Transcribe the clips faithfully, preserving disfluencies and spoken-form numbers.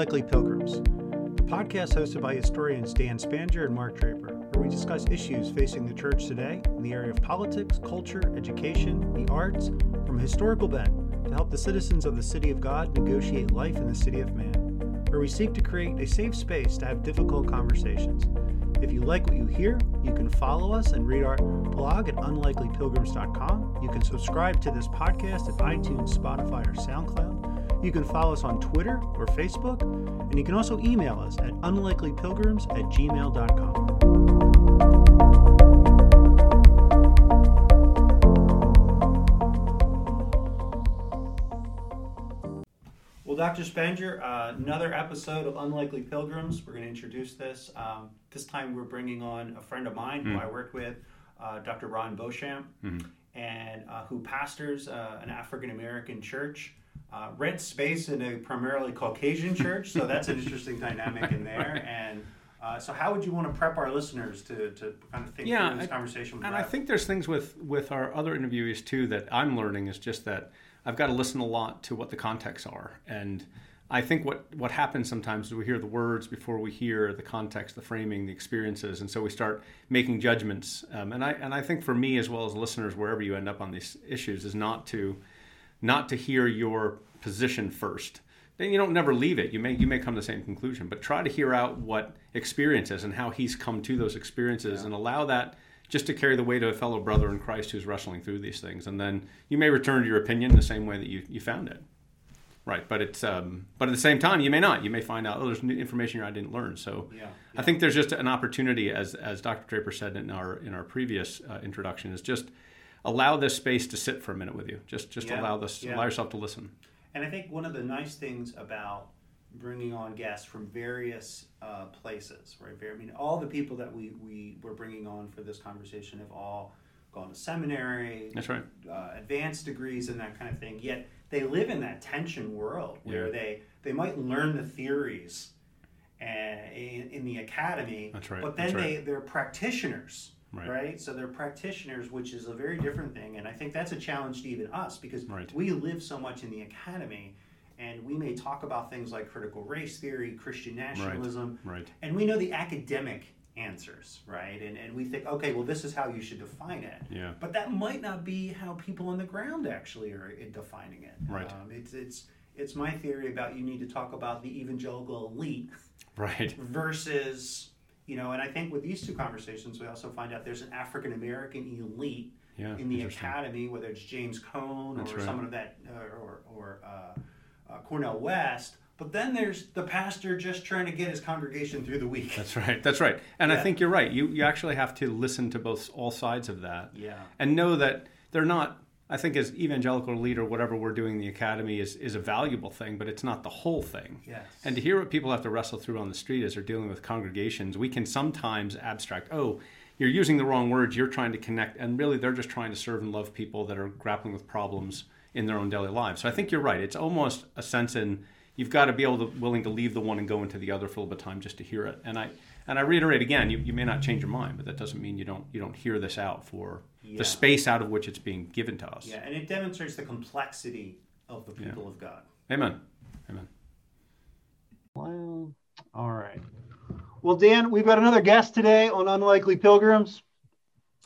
Unlikely Pilgrims, a podcast hosted by historians Dan Spanger and Mark Draper, where we discuss issues facing the church today in the area of politics, culture, education, the arts, from a historical bent to help the citizens of the City of God negotiate life in the City of Man, where we seek to create a safe space to have difficult conversations. If you like what you hear, you can follow us and read our blog at unlikely pilgrims dot com. You can subscribe to this podcast at iTunes, Spotify, or SoundCloud. You can follow us on Twitter or Facebook, and you can also email us at unlikely pilgrims at gmail dot com. Well, Doctor Spanger, uh, another episode of Unlikely Pilgrims. We're going to introduce this. Um, this time we're bringing on a friend of mine mm. who I worked with, uh, Doctor Ron Beauchamp. Mm. and uh, who pastors uh, an African-American church, uh, rents space in a primarily Caucasian church, so that's an interesting dynamic in there. And uh, so how would you want to prep our listeners to, to kind of think yeah, through this I, conversation? With and Brad? I think there's things with, with our other interviewees, too, that I'm learning is just that I've got to listen a lot to what the contexts are. And I think what, what happens sometimes is we hear the words before we hear the context, the framing, the experiences, and so we start making judgments. Um, and I and I think for me as well as listeners, wherever you end up on these issues, is not to not to hear your position first. Then you don't never leave it. You may you may come to the same conclusion, but try to hear out what experience is and how he's come to those experiences, yeah. and allow that just to carry the weight of a fellow brother in Christ who's wrestling through these things. And then you may return to your opinion the same way that you, you found it. Right, but it's um, but at the same time, you may not. You may find out, oh, there's new information here I didn't learn. So yeah, yeah. I think there's just an opportunity, as as Doctor Draper said in our in our previous uh, introduction, is just allow this space to sit for a minute with you. Just just yeah. allow this, yeah. allow yourself to listen. And I think one of the nice things about bringing on guests from various uh, places, right? I mean, all the people that we, we were bringing on for this conversation have all gone to seminary. That's right. Uh, advanced degrees and that kind of thing. Yet they live in that tension world where yeah. they, they might learn the theories and, in, in the academy, That's right. but then That's right. they, they're practitioners, right. right? So they're practitioners, which is a very different thing. And I think that's a challenge to even us because right. we live so much in the academy and we may talk about things like critical race theory, Christian nationalism, right. Right. and we know the academic answers, right? And and we think, okay, well, this is how you should define it. Yeah. But that might not be how people on the ground actually are defining it. Right. Um, it's it's it's my theory about you need to talk about the evangelical elite, right? Versus, you know, and I think with these two conversations, we also find out there's an African American elite yeah, in the academy, whether it's James Cone That's or right. someone of that, uh, or or uh, uh, Cornel West. But then there's the pastor just trying to get his congregation through the week. That's right. That's right. And yeah. I think you're right. You you actually have to listen to both all sides of that. Yeah. And know that they're not, I think as evangelical leader, whatever we're doing in the academy is, is a valuable thing, but it's not the whole thing. Yes. And to hear what people have to wrestle through on the street as they're dealing with congregations, we can sometimes abstract, oh, you're using the wrong words, you're trying to connect. And really they're just trying to serve and love people that are grappling with problems in their own daily lives. So I think you're right. It's almost a sense in... You've got to be able to willing to leave the one and go into the other for a little bit of time just to hear it. And I and I reiterate again, you, you may not change your mind, but that doesn't mean you don't you don't hear this out for yeah. the space out of which it's being given to us. Yeah, and it demonstrates the complexity of the people yeah. of God. Amen. Amen. Well, all right. Well, Dan, we've got another guest today on Unlikely Pilgrims.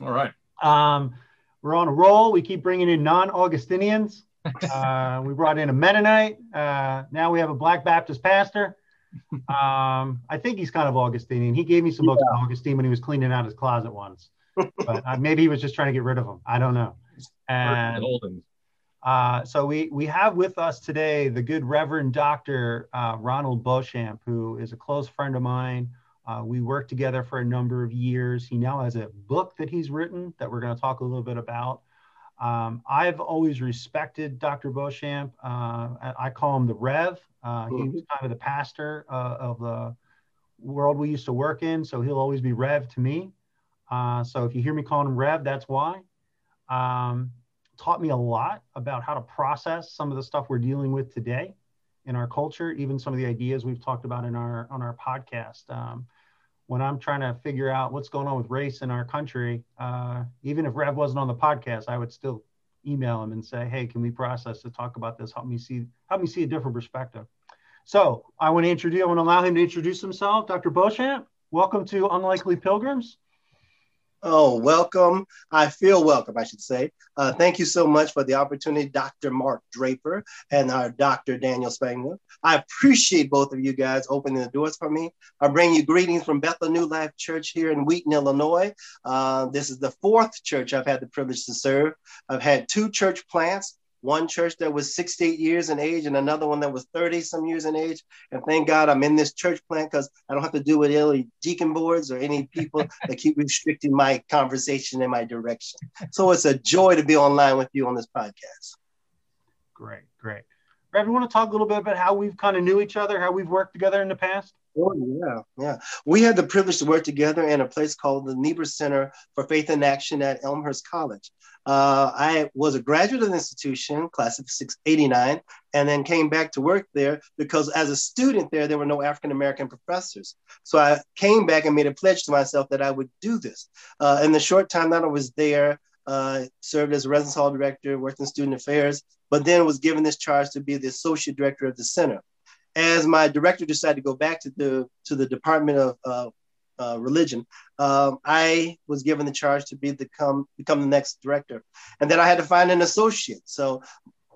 All right. Um, we're on a roll. We keep bringing in non-Augustinians. Uh, we brought in a Mennonite. Uh, now we have a Black Baptist pastor. Um, I think he's kind of Augustinian. He gave me some yeah. books on Augustine when he was cleaning out his closet once. But uh, maybe he was just trying to get rid of them. I don't know. And uh, so we, we have with us today the good Reverend Doctor Uh, Ronald Beauchamp, who is a close friend of mine. Uh, we worked together for a number of years. He now has a book that he's written that we're going to talk a little bit about. Um, I've always respected Doctor Beauchamp. Uh, I call him the Rev. Uh, he was kind of the pastor uh, of the world we used to work in, so he'll always be Rev to me. Uh, so if you hear me calling him Rev, that's why. Um, taught me a lot about how to process some of the stuff we're dealing with today in our culture, even some of the ideas we've talked about in our on our podcast. Um, When I'm trying to figure out what's going on with race in our country, uh, even if Rev wasn't on the podcast, I would still email him and say, hey, can we process to talk about this? Help me see, help me see a different perspective. So I want to introduce, I want to allow him to introduce himself. Doctor Beauchamp, welcome to Unlikely Pilgrims. Oh, welcome. I feel welcome, I should say. Uh, thank you so much for the opportunity, Doctor Mark Draper and our Doctor Daniel Spanger. I appreciate both of you guys opening the doors for me. I bring you greetings from Bethel New Life Church here in Wheaton, Illinois. Uh, this is the fourth church I've had the privilege to serve. I've had two church plants, one church that was sixty-eight years in age and another one that was thirty some years in age. And thank God I'm in this church plant because I don't have to deal with any deacon boards or any people that keep restricting my conversation and my direction. So it's a joy to be online with you on this podcast. Great, great. Rev, you want to talk a little bit about how we've kind of knew each other, how we've worked together in the past? Oh, yeah, yeah. We had the privilege to work together in a place called the Niebuhr Center for Faith and Action at Elmhurst College. Uh, I was a graduate of the institution, class of eighty-nine, and then came back to work there because as a student there, there were no African-American professors. So I came back and made a pledge to myself that I would do this. Uh, in the short time that I was there, uh, served as a residence hall director, worked in student affairs, but then was given this charge to be the associate director of the center. As my director decided to go back to the, to the Department of uh, uh, Religion, um, I was given the charge to be the come, become the next director. And then I had to find an associate. So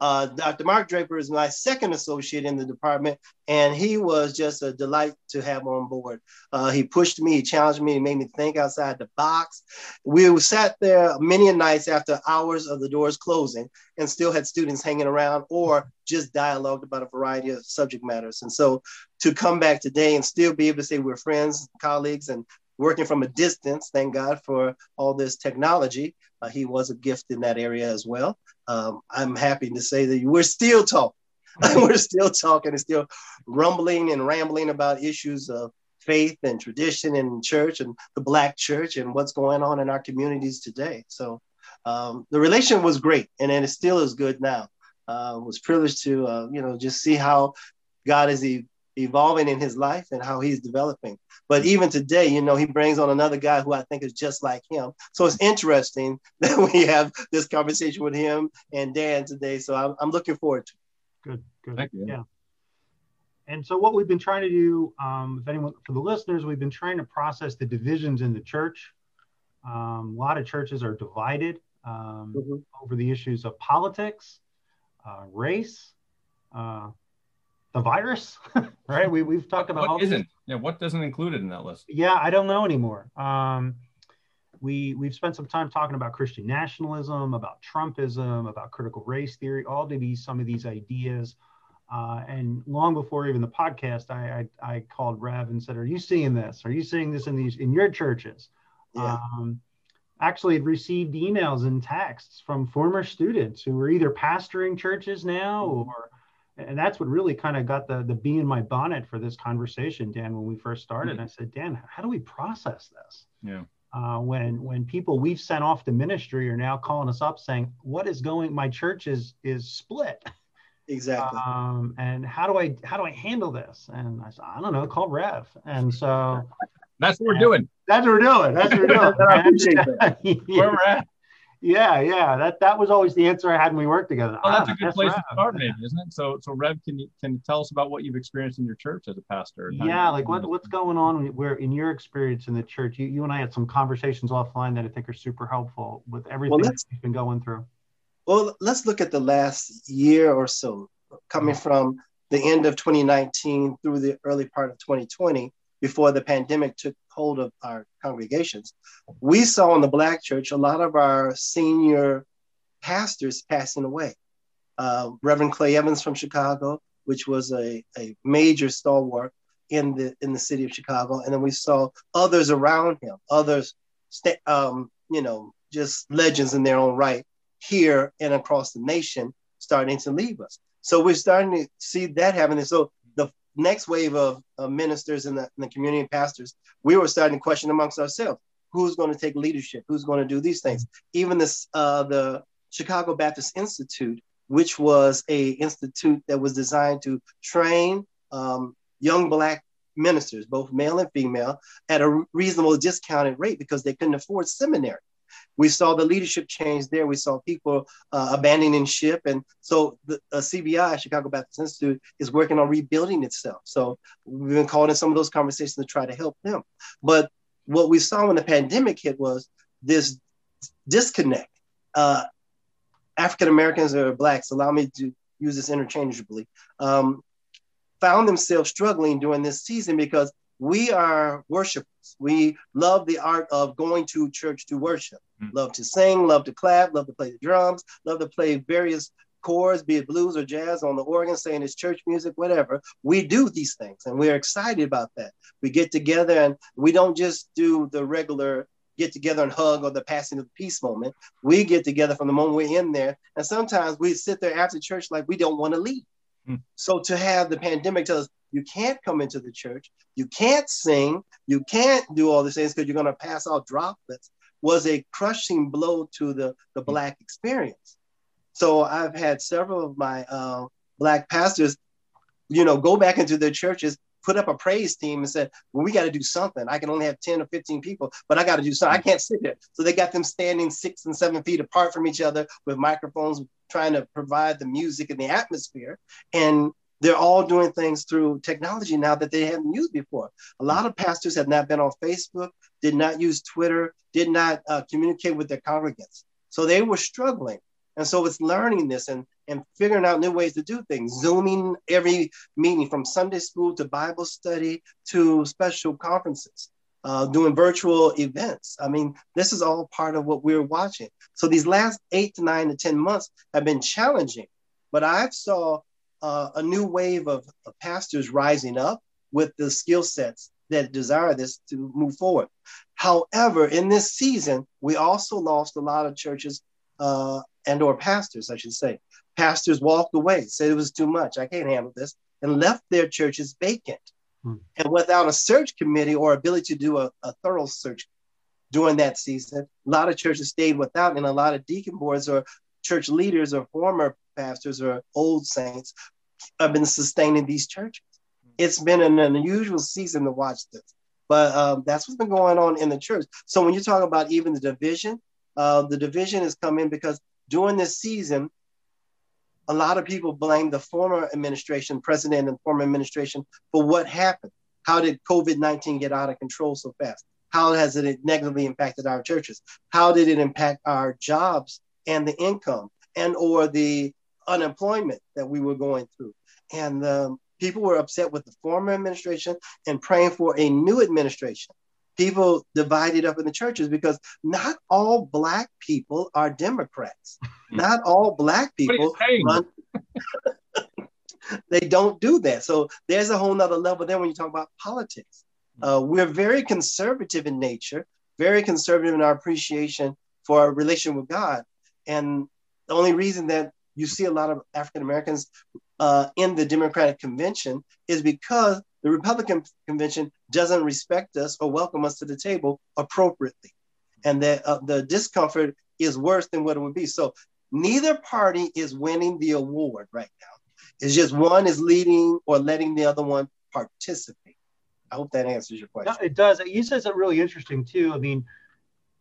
uh, Doctor Mark Draper is my second associate in the department, and he was just a delight to have on board. Uh, he pushed me, he challenged me, he made me think outside the box. We sat there many nights after hours of the doors closing and still had students hanging around or just dialogued about a variety of subject matters. And so to come back today and still be able to say we're friends, colleagues, and working from a distance, thank God for all this technology. Uh, he was a gift in that area as well. Um, I'm happy to say that we're still talking. We're still talking and still rumbling and rambling about issues of faith and tradition and church and the Black church and what's going on in our communities today. So um, the relation was great, and, and it still is good now. Uh, was privileged to, uh, you know, just see how God is e- evolving in his life and how he's developing. But even today, you know, he brings on another guy who I think is just like him. So it's interesting that we have this conversation with him and Dan today. So I'm, I'm looking forward to it. Good, good. Thank you. Yeah. And so what we've been trying to do, um, if anyone, for the listeners, we've been trying to process the divisions in the church. Um, a lot of churches are divided um, mm-hmm. over the issues of politics, Uh, race, uh, the virus, right? We, we've talked about what all isn't, yeah, what doesn't include it in that list? Yeah, I don't know anymore. Um, we, we've spent some time talking about Christian nationalism, about Trumpism, about critical race theory, all of these, some of these ideas. Uh, and long before even the podcast, I, I, I called Rev and said, are you seeing this? Are you seeing this in these, in your churches? Yeah. Um, actually had received emails and texts from former students who were either pastoring churches now or, and that's what really kind of got the, the bee in my bonnet for this conversation, Dan, when we first started. Mm-hmm. I said, Dan, how do we process this? Yeah. Uh, when, when people we've sent off to ministry are now calling us up saying, what is going, my church is, is split. Exactly. Um, and how do I, how do I handle this? And I said, I don't know, call Rev. And so that's what we're doing. That's what we're doing. That's what we're doing. I appreciate that. Yeah. Where we're at. Yeah, yeah. That that was always the answer I had when we worked together. Well, that's ah, a good that's place Rev. to start, maybe, isn't it? So, so Rev, can you can you tell us about what you've experienced in your church as a pastor? Yeah, like what, what's going on where in your experience in the church? You you and I had some conversations offline that I think are super helpful with everything well, that you've been going through. Well, let's look at the last year or so, coming from the end of twenty nineteen through the early part of twenty twenty. Before the pandemic took hold of our congregations, we saw in the Black church a lot of our senior pastors passing away. Uh, Reverend Clay Evans from Chicago, which was a, a major stalwart in the in the city of Chicago, and then we saw others around him, others, st- um, you know, just legends in their own right here and across the nation starting to leave us. So we're starting to see that happening. So the next wave of uh, ministers in the, in the community and pastors, we were starting to question amongst ourselves, who's going to take leadership? Who's going to do these things? Even this, uh, the Chicago Baptist Institute, which was a institute that was designed to train um, young Black ministers, both male and female, at a reasonable discounted rate because they couldn't afford seminary. We saw the leadership change there. We saw people uh, abandoning ship. And so the uh, C B I, Chicago Baptist Institute, is working on rebuilding itself. So we've been called in some of those conversations to try to help them. But what we saw when the pandemic hit was this disconnect. Uh, African-Americans or Blacks, allow me to use this interchangeably, um, found themselves struggling during this season because we are worshipers. We love the art of going to church to worship, mm-hmm. love to sing, love to clap, love to play the drums, love to play various chords, be it blues or jazz on the organ, saying it's church music, whatever. We do these things and we're excited about that. We get together and we don't just do the regular get together and hug or the passing of the peace moment. We get together from the moment we're in there. And sometimes we sit there after church like we don't want to leave. Mm. So to have the pandemic tell us, you can't come into the church, you can't sing, you can't do all these things because you're going to pass out droplets, was a crushing blow to the, the Black experience. So I've had several of my uh, Black pastors, you know, go back into their churches, put up a praise team and said, well, we got to do something. I can only have ten or fifteen people, but I got to do something. I can't sit there. So they got them standing six and seven feet apart from each other with microphones, trying to provide the music and the atmosphere. And they're all doing things through technology now that they haven't used before. A lot of pastors have not been on Facebook, did not use Twitter, did not uh, communicate with their congregants. So they were struggling. And so it's learning this and, and figuring out new ways to do things, Zooming every meeting from Sunday school to Bible study to special conferences, uh, doing virtual events. I mean, this is all part of what we're watching. So these last eight to nine to ten months have been challenging, but I've saw uh, a new wave of, of pastors rising up with the skill sets that desire this to move forward. However, in this season, we also lost a lot of churches uh, and or pastors, I should say. Pastors walked away, said it was too much, I can't handle this, and left their churches vacant. Hmm. And without a search committee or ability to do a, a thorough search during that season, a lot of churches stayed without, and a lot of deacon boards or church leaders or former pastors or old saints have been sustaining these churches. It's been an unusual season to watch this, but um, that's what's been going on in the church. So when you talk about even the division, uh, the division has come in because during this season, a lot of people blame the former administration, president and former administration, for what happened. How did COVID nineteen get out of control so fast? How has it negatively impacted our churches? How did it impact our jobs and the income and or the unemployment that we were going through? And um, people were upset with the former administration and praying for a new administration. People divided up in the churches because not all Black people are Democrats. Not all Black people. Run... they don't do that. So there's a whole nother level there when you talk about politics. Uh, we're very conservative in nature, very conservative in our appreciation for our relation with God. And the only reason that you see a lot of African-Americans uh, in the Democratic Convention is because the Republican Convention doesn't respect us or welcome us to the table appropriately. And that uh, the discomfort is worse than what it would be. So neither party is winning the award right now. It's just one is leading or letting the other one participate. I hope that answers your question. No, it does. You said something really interesting too. I mean,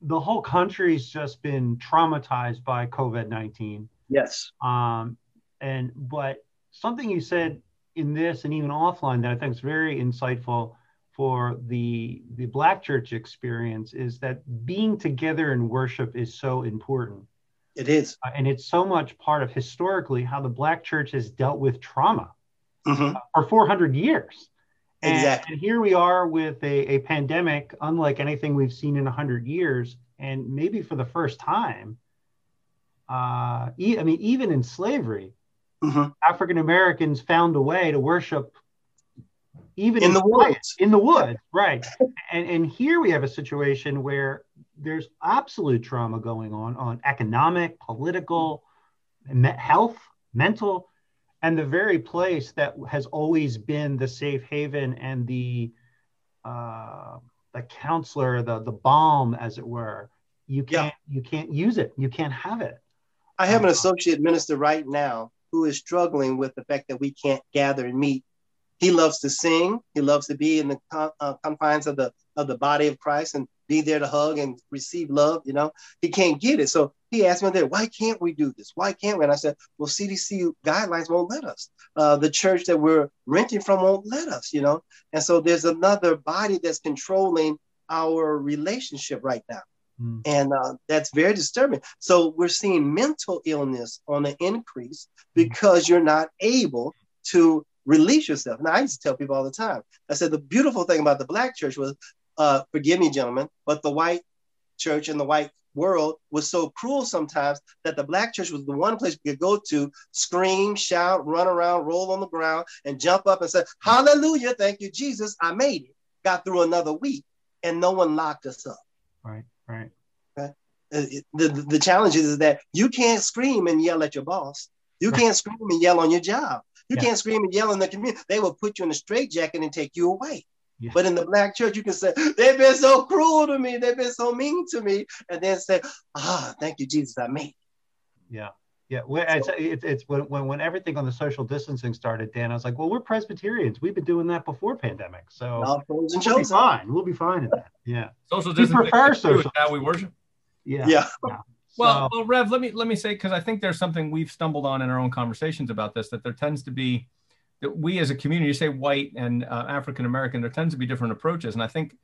the whole country's just been traumatized by COVID nineteen. Yes. Um, and but something you said in this and even offline that I think is very insightful for the the Black church experience is that being together in worship is so important. It is. Uh, and it's so much part of historically how the Black church has dealt with trauma mm-hmm. uh, for four hundred years. And, exactly. and here we are with a, a pandemic unlike anything we've seen in one hundred years. And maybe for the first time, uh, e- I mean, even in slavery, Mm-hmm. African Americans found a way to worship, even in, in the woods. In the woods, right? and and here we have a situation where there's absolute trauma going on on economic, political, me- health, mental, and the very place that has always been the safe haven and the uh, the counselor, the the balm, as it were. You can't yeah. you can't use it. You can't have it. I have an associate minister right now who is struggling with the fact that we can't gather and meet. He loves to sing. He loves to be in the con- uh, confines of the of the body of Christ and be there to hug and receive love, you know, he can't get it. So he asked me there, why can't we do this? Why can't we? And I said, well, C D C guidelines won't let us. Uh, the church that we're renting from won't let us, you know. And so there's another body that's controlling our relationship right now. Mm. And uh, that's very disturbing. So we're seeing mental illness on the increase because you're not able to release yourself. Now, I used to tell people all the time, I said, the beautiful thing about the Black church was, uh, forgive me, gentlemen, but the white church and the white world was so cruel sometimes that the Black church was the one place we could go to, scream, shout, run around, roll on the ground, and jump up and say, hallelujah, thank you, Jesus, I made it. Got through another week, and no one locked us up. Right, right. Okay? The, the, the challenge is, is that you can't scream and yell at your boss. You right. can't scream and yell on your job. You yeah. can't scream and yell in the community. They will put you in a straitjacket and take you away. Yeah. But in the Black church, you can say, they've been so cruel to me. They've been so mean to me. And then say, ah, thank you, Jesus, I made it. Yeah. Yeah. Well, so, it's, it's when, when, when everything on the social distancing started, Dan, I was like, well, we're Presbyterians. We've been doing that before pandemic. So we'll be fine. We'll be fine in that. Yeah. Social distancing. We prefer social. How we worship. Yeah. Yeah. yeah. Well, well, Rev, let me let me say, because I think there's something we've stumbled on in our own conversations about this, that there tends to be, that we as a community, say white and uh, African-American, there tends to be different approaches. And I think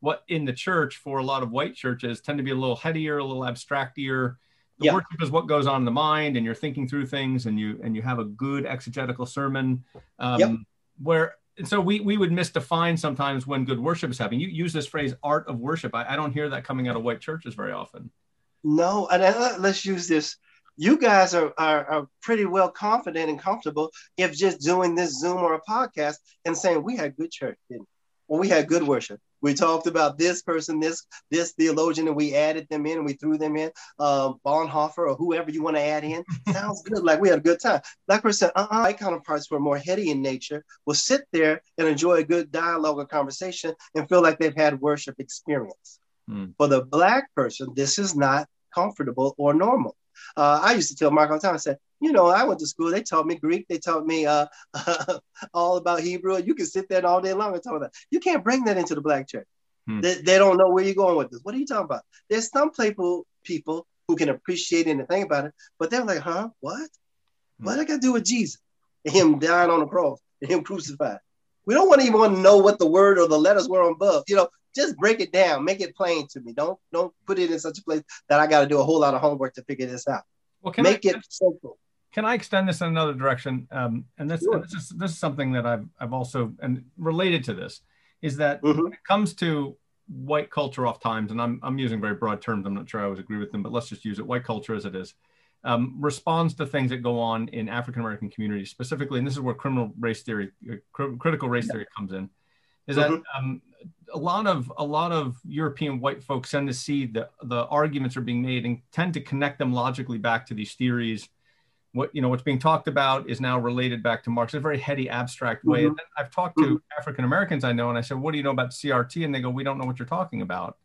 what in the church for a lot of white churches tend to be a little headier, a little abstractier. The yeah. worship is what goes on in the mind, and you're thinking through things, and you and you have a good exegetical sermon. Um, yep. Where and so we we would misdefine sometimes when good worship is happening. You use this phrase, art of worship. I, I don't hear that coming out of white churches very often. No, and I, let's use this. You guys are, are are pretty well confident and comfortable if just doing this Zoom or a podcast and saying we had good church, didn't we? Or we had good worship. We talked about this person, this this theologian, and we added them in and we threw them in. Uh, Bonhoeffer or whoever you want to add in sounds good. Like we had a good time. Black person, uh, uh-uh, I kind of parts were more heady in nature. Will sit there and enjoy a good dialogue or conversation and feel like they've had worship experience. Mm. For the Black person, this is not comfortable or normal. Uh, I used to tell Mark all the time, I said, you know, I went to school, they taught me Greek, they taught me uh, all about Hebrew. You can sit there all day long and talk about that. You can't bring that into the Black church. Hmm. They, they don't know where you're going with this. What are you talking about? There's some people, people who can appreciate it and think about it, but they're like, huh, what? Hmm. What I got to do with Jesus? And him dying on the cross and him crucified. We don't want to even want to know what the word or the letters were on above. You know, just break it down, make it plain to me. Don't don't put it in such a place that I got to do a whole lot of homework to figure this out. Well, can make I, it simple. Can I extend this in another direction? Um, and this, sure. and this is this is something that I've I've also and related to this is that mm-hmm. when it comes to white culture, oftentimes, and I'm I'm using very broad terms. I'm not sure I always agree with them, but let's just use it. White culture as it is um, responds to things that go on in African American communities specifically, and this is where criminal race theory, cr- critical race yeah. theory comes in. Is mm-hmm. that um, a lot of a lot of European white folks tend to see the the arguments are being made and tend to connect them logically back to these theories. What you know, what's being talked about is now related back to Marx. It's a very heady, abstract way. Mm-hmm. And then I've talked to mm-hmm. African Americans I know, and I said, "What do you know about C R T?" And they go, "We don't know what you're talking about."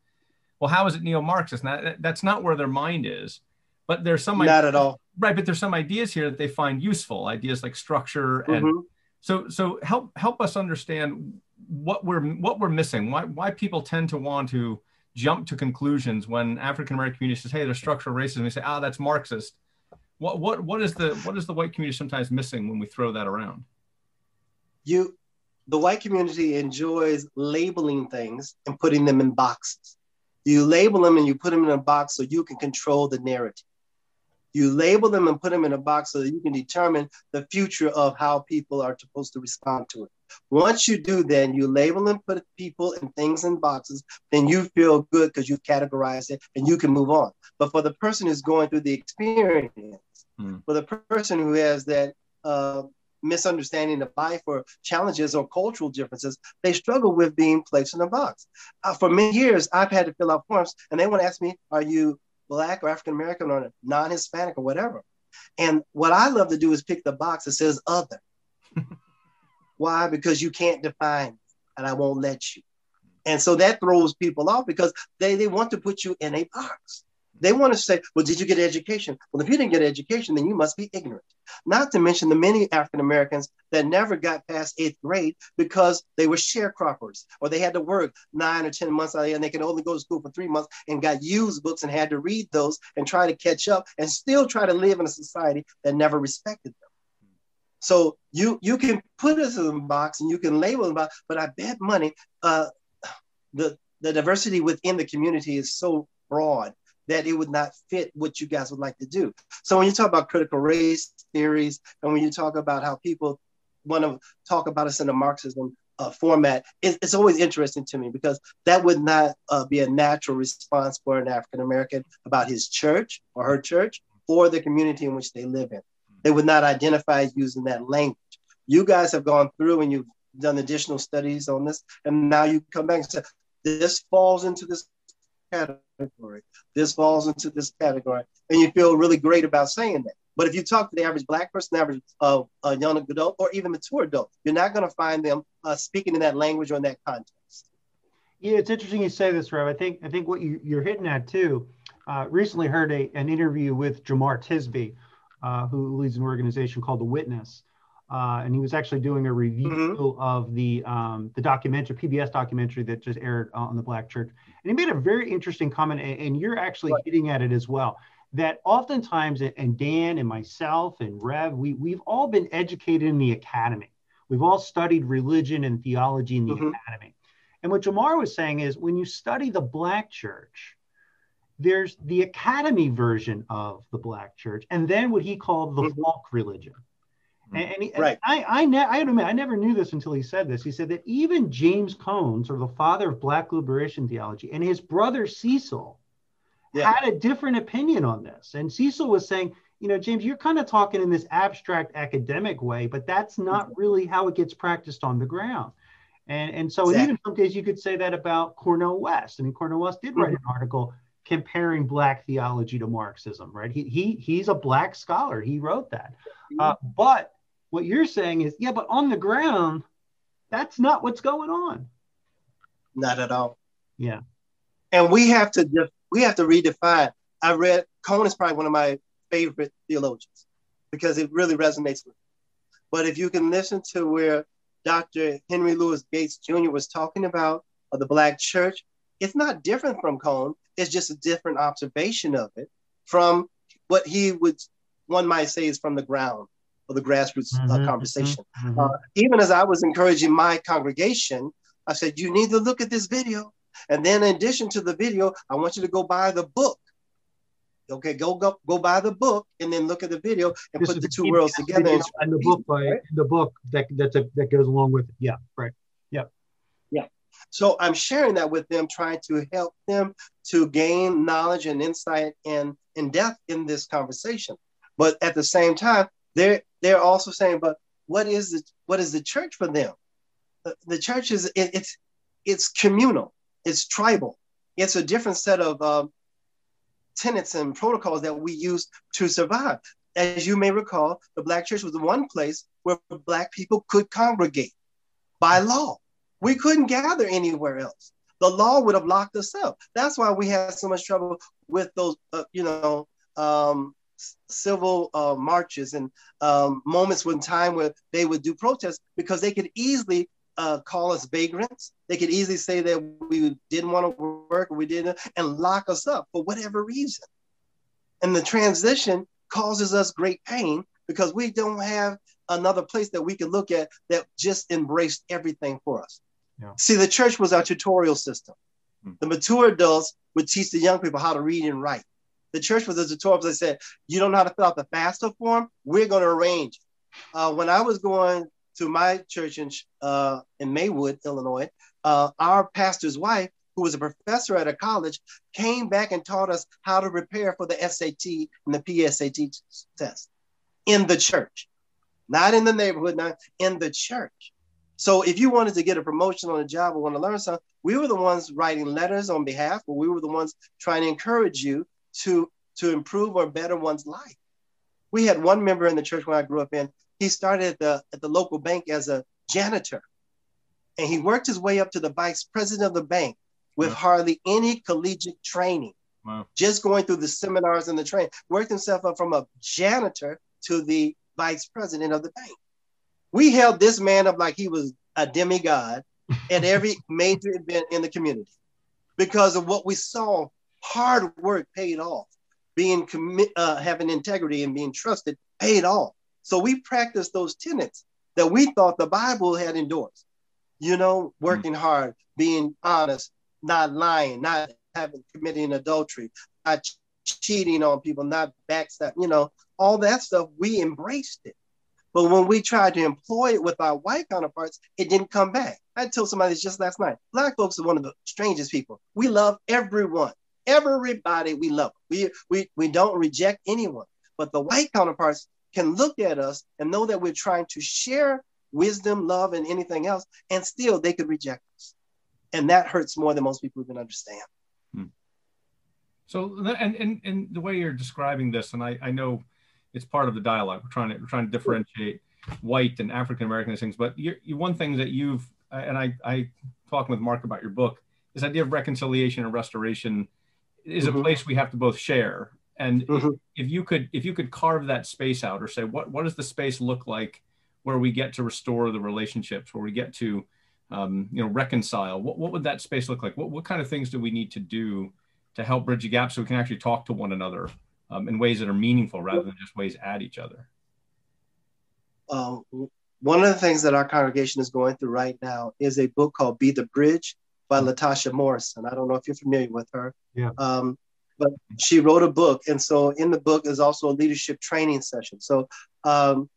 Well, how is it neo-Marxist? That, that's not where their mind is. But there's some not ideas, at all right. But there's some ideas here that they find useful. Ideas like structure and mm-hmm. so so help help us understand what we're what we're missing, why why people tend to want to jump to conclusions when African American community says, hey, there's structural racism, we say, ah, that's Marxist. What what what is the what is the white community sometimes missing when we throw that around? You the white community enjoys labeling things and putting them in boxes. You label them and you put them in a box so you can control the narrative. You label them and put them in a box so that you can determine the future of how people are supposed to respond to it. Once you do, then you label and put people and things in boxes, then you feel good because you've categorized it and you can move on. But for the person who's going through the experience, mm. for the person who has that uh, misunderstanding of life or challenges or cultural differences, they struggle with being placed in a box. Uh, for many years, I've had to fill out forms and they want to ask me, are you Black or African-American or non-Hispanic or whatever? And what I love to do is pick the box that says other. Why? Because you can't define me and I won't let you. And so that throws people off because they, they want to put you in a box. They want to say, well, did you get education? Well, if you didn't get education, then you must be ignorant. Not to mention the many African Americans that never got past eighth grade because they were sharecroppers, or they had to work nine or ten months out of the year, and they could only go to school for three months and got used books and had to read those and try to catch up and still try to live in a society that never respected them. So you you can put us in a box and you can label them box, but I bet money uh, the the diversity within the community is so broad that it would not fit what you guys would like to do. So when you talk about critical race theories, and when you talk about how people want to talk about us in a Marxism uh, format, it, it's always interesting to me, because that would not uh, be a natural response for an African American about his church or her church or the community in which they live in. They would not identify using that language. You guys have gone through and you've done additional studies on this, and now you come back and say, this falls into this category. This falls into this category. And you feel really great about saying that. But if you talk to the average Black person, average uh, uh, young adult, or even mature adult, you're not going to find them uh, speaking in that language or in that context. Yeah, it's interesting you say this, Rev. I think I think what you, you're hitting at, too, uh, recently heard a, an interview with Jamar Tisby, uh, who leads an organization called The Witness. Uh, and he was actually doing a review mm-hmm. of the um, the documentary, P B S documentary that just aired on the Black church. And he made a very interesting comment, and, and you're actually right. hitting at it as well, that oftentimes, and Dan and myself and Rev, we, we've all been educated in the academy. We've all studied religion and theology in the mm-hmm. academy. And what Jamar was saying is, when you study the Black church, there's the academy version of the Black church, and then what he called the mm-hmm. walk religion. And, and, he, right. and I I, ne- I, admit, I never knew this until he said this. He said that even James Cone, sort of the father of Black liberation theology, and his brother Cecil yeah. had a different opinion on this. And Cecil was saying, you know, James, you're kind of talking in this abstract academic way, but that's not really how it gets practiced on the ground. And, and so exactly. and even some days you could say that about Cornel West. I mean, Cornel West did mm-hmm. write an article comparing Black theology to Marxism, right? He, he, he's a Black scholar. He wrote that. Uh, but what you're saying is, yeah, but on the ground, that's not what's going on. Not at all. Yeah. And we have to def- we have to redefine. I read, Cone is probably one of my favorite theologians because it really resonates with me. But if you can listen to where Doctor Henry Louis Gates Junior was talking about uh, the Black church, it's not different from Cone. It's just a different observation of it from what he would, one might say, is from the ground, or the grassroots uh, mm-hmm, conversation. Mm-hmm. Uh, even as I was encouraging my congregation, I said, you need to look at this video. And then in addition to the video, I want you to go buy the book. Okay, go go, go buy the book and then look at the video and this put the two the worlds together. And, and the book, by, right? the book that, that's a, that goes along with it. Yeah, right. Yeah. Yeah. So I'm sharing that with them, trying to help them to gain knowledge and insight and, and depth in this conversation. But at the same time, They're, they're also saying, but what is the, what is the church for them? The, the church is, it, it's it's communal, it's tribal. It's a different set of um, tenets and protocols that we use to survive. As you may recall, the Black church was the one place where Black people could congregate by law. We couldn't gather anywhere else. The law would have locked us up. That's why we had so much trouble with those, uh, you know, um, civil uh, marches and um, moments in time where they would do protests, because they could easily uh, call us vagrants. They could easily say that we didn't want to work, we didn't, and lock us up for whatever reason. And the transition causes us great pain because we don't have another place that we can look at that just embraced everything for us. Yeah. See, the church was our tutorial system. Hmm. The mature adults would teach the young people how to read and write. The church was a tutorial. They said, you don't know how to fill out the FAFSA form? We're going to arrange. Uh, when I was going to my church in, uh, in Maywood, Illinois, uh, our pastor's wife, who was a professor at a college, came back and taught us how to prepare for the S A T and the P S A T test in the church, not in the neighborhood, not in the church. So if you wanted to get a promotion on a job or want to learn something, we were the ones writing letters on behalf, or we were the ones trying to encourage you to, to improve or better one's life. We had one member in the church when I grew up in, he started at the, at the local bank as a janitor. And he worked his way up to the vice president of the bank with yeah. hardly any collegiate training. Wow. Just going through the seminars and the training, worked himself up from a janitor to the vice president of the bank. We held this man up like he was a demigod at every major event in the community because of what we saw. Hard work paid off. Being commi- uh, having integrity and being trusted paid off. So we practiced those tenets that we thought the Bible had endorsed. You know, working mm-hmm. hard, being honest, not lying, not having committing adultery, not ch- cheating on people, not backstabbing. You know, all that stuff, we embraced it. But when we tried to employ it with our white counterparts, it didn't come back. I told somebody this just last night. Black folks are one of the strangest people. We love everyone. Everybody we love. We, we, we don't reject anyone. But the white counterparts can look at us and know that we're trying to share wisdom, love, and anything else, and still they could reject us. And that hurts more than most people can understand. Hmm. So, and, and, and the way you're describing this, and I, I know... it's part of the dialogue. We're trying to we're trying to differentiate white and African-American things. But you, you, one thing that you've, and I, I talking with Mark about your book, this idea of reconciliation and restoration is mm-hmm. a place we have to both share. And mm-hmm. if you could, if you could carve that space out or say, what, what does the space look like where we get to restore the relationships, where we get to, um, you know, reconcile, what, what would that space look like? What, what kind of things do we need to do to help bridge the gap so we can actually talk to one another? Um, in ways that are meaningful rather than just ways at each other? Uh, one of the things that our congregation is going through right now is a book called Be the Bridge by Latasha Morrison. I don't know if you're familiar with her, yeah. um, but she wrote a book. And so in the book is also a leadership training session. So um,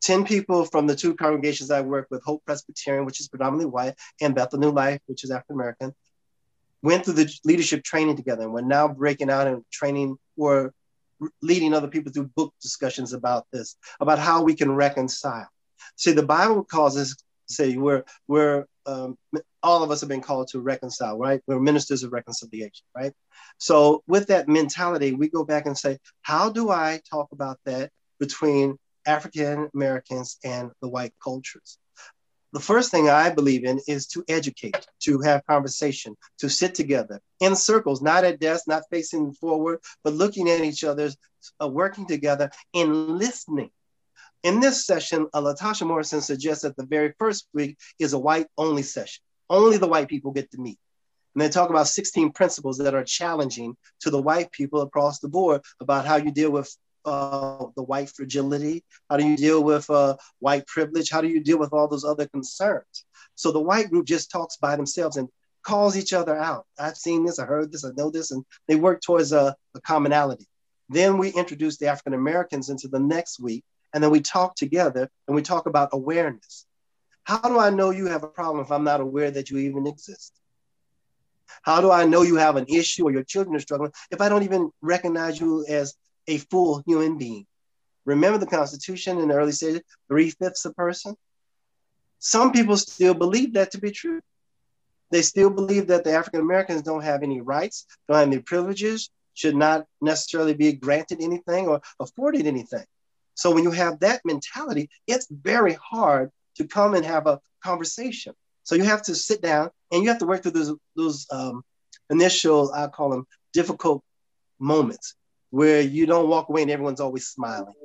ten people from the two congregations I work with, Hope Presbyterian, which is predominantly white, and Bethel New Life, which is African-American, went through the leadership training together. And we're now breaking out and training or leading other people through book discussions about this, about how we can reconcile. See, the Bible calls us, say, we're, we're um, all of us have been called to reconcile, right? We're ministers of reconciliation, right? So with that mentality, we go back and say, how do I talk about that between African Americans and the white cultures? The first thing I believe in is to educate, to have conversation, to sit together in circles, not at desks, not facing forward, but looking at each other, uh, working together and listening. In this session, uh, Latasha Morrison suggests that the very first week is a white only session. Only the white people get to meet. And they talk about sixteen principles that are challenging to the white people across the board about how you deal with Uh, the white fragility? How do you deal with uh, white privilege? How do you deal with all those other concerns? So the white group just talks by themselves and calls each other out. I've seen this, I heard this, I know this, and they work towards a, a commonality. Then we introduce the African Americans into the next week, and then we talk together and we talk about awareness. How do I know you have a problem if I'm not aware that you even exist? How do I know you have an issue or your children are struggling if I don't even recognize you as a full human being? Remember the Constitution in the early stages, three-fifths a person? Some people still believe that to be true. They still believe that the African Americans don't have any rights, don't have any privileges, should not necessarily be granted anything or afforded anything. So when you have that mentality, it's very hard to come and have a conversation. So you have to sit down and you have to work through those, those um, initial, I call them difficult moments, where you don't walk away and everyone's always smiling.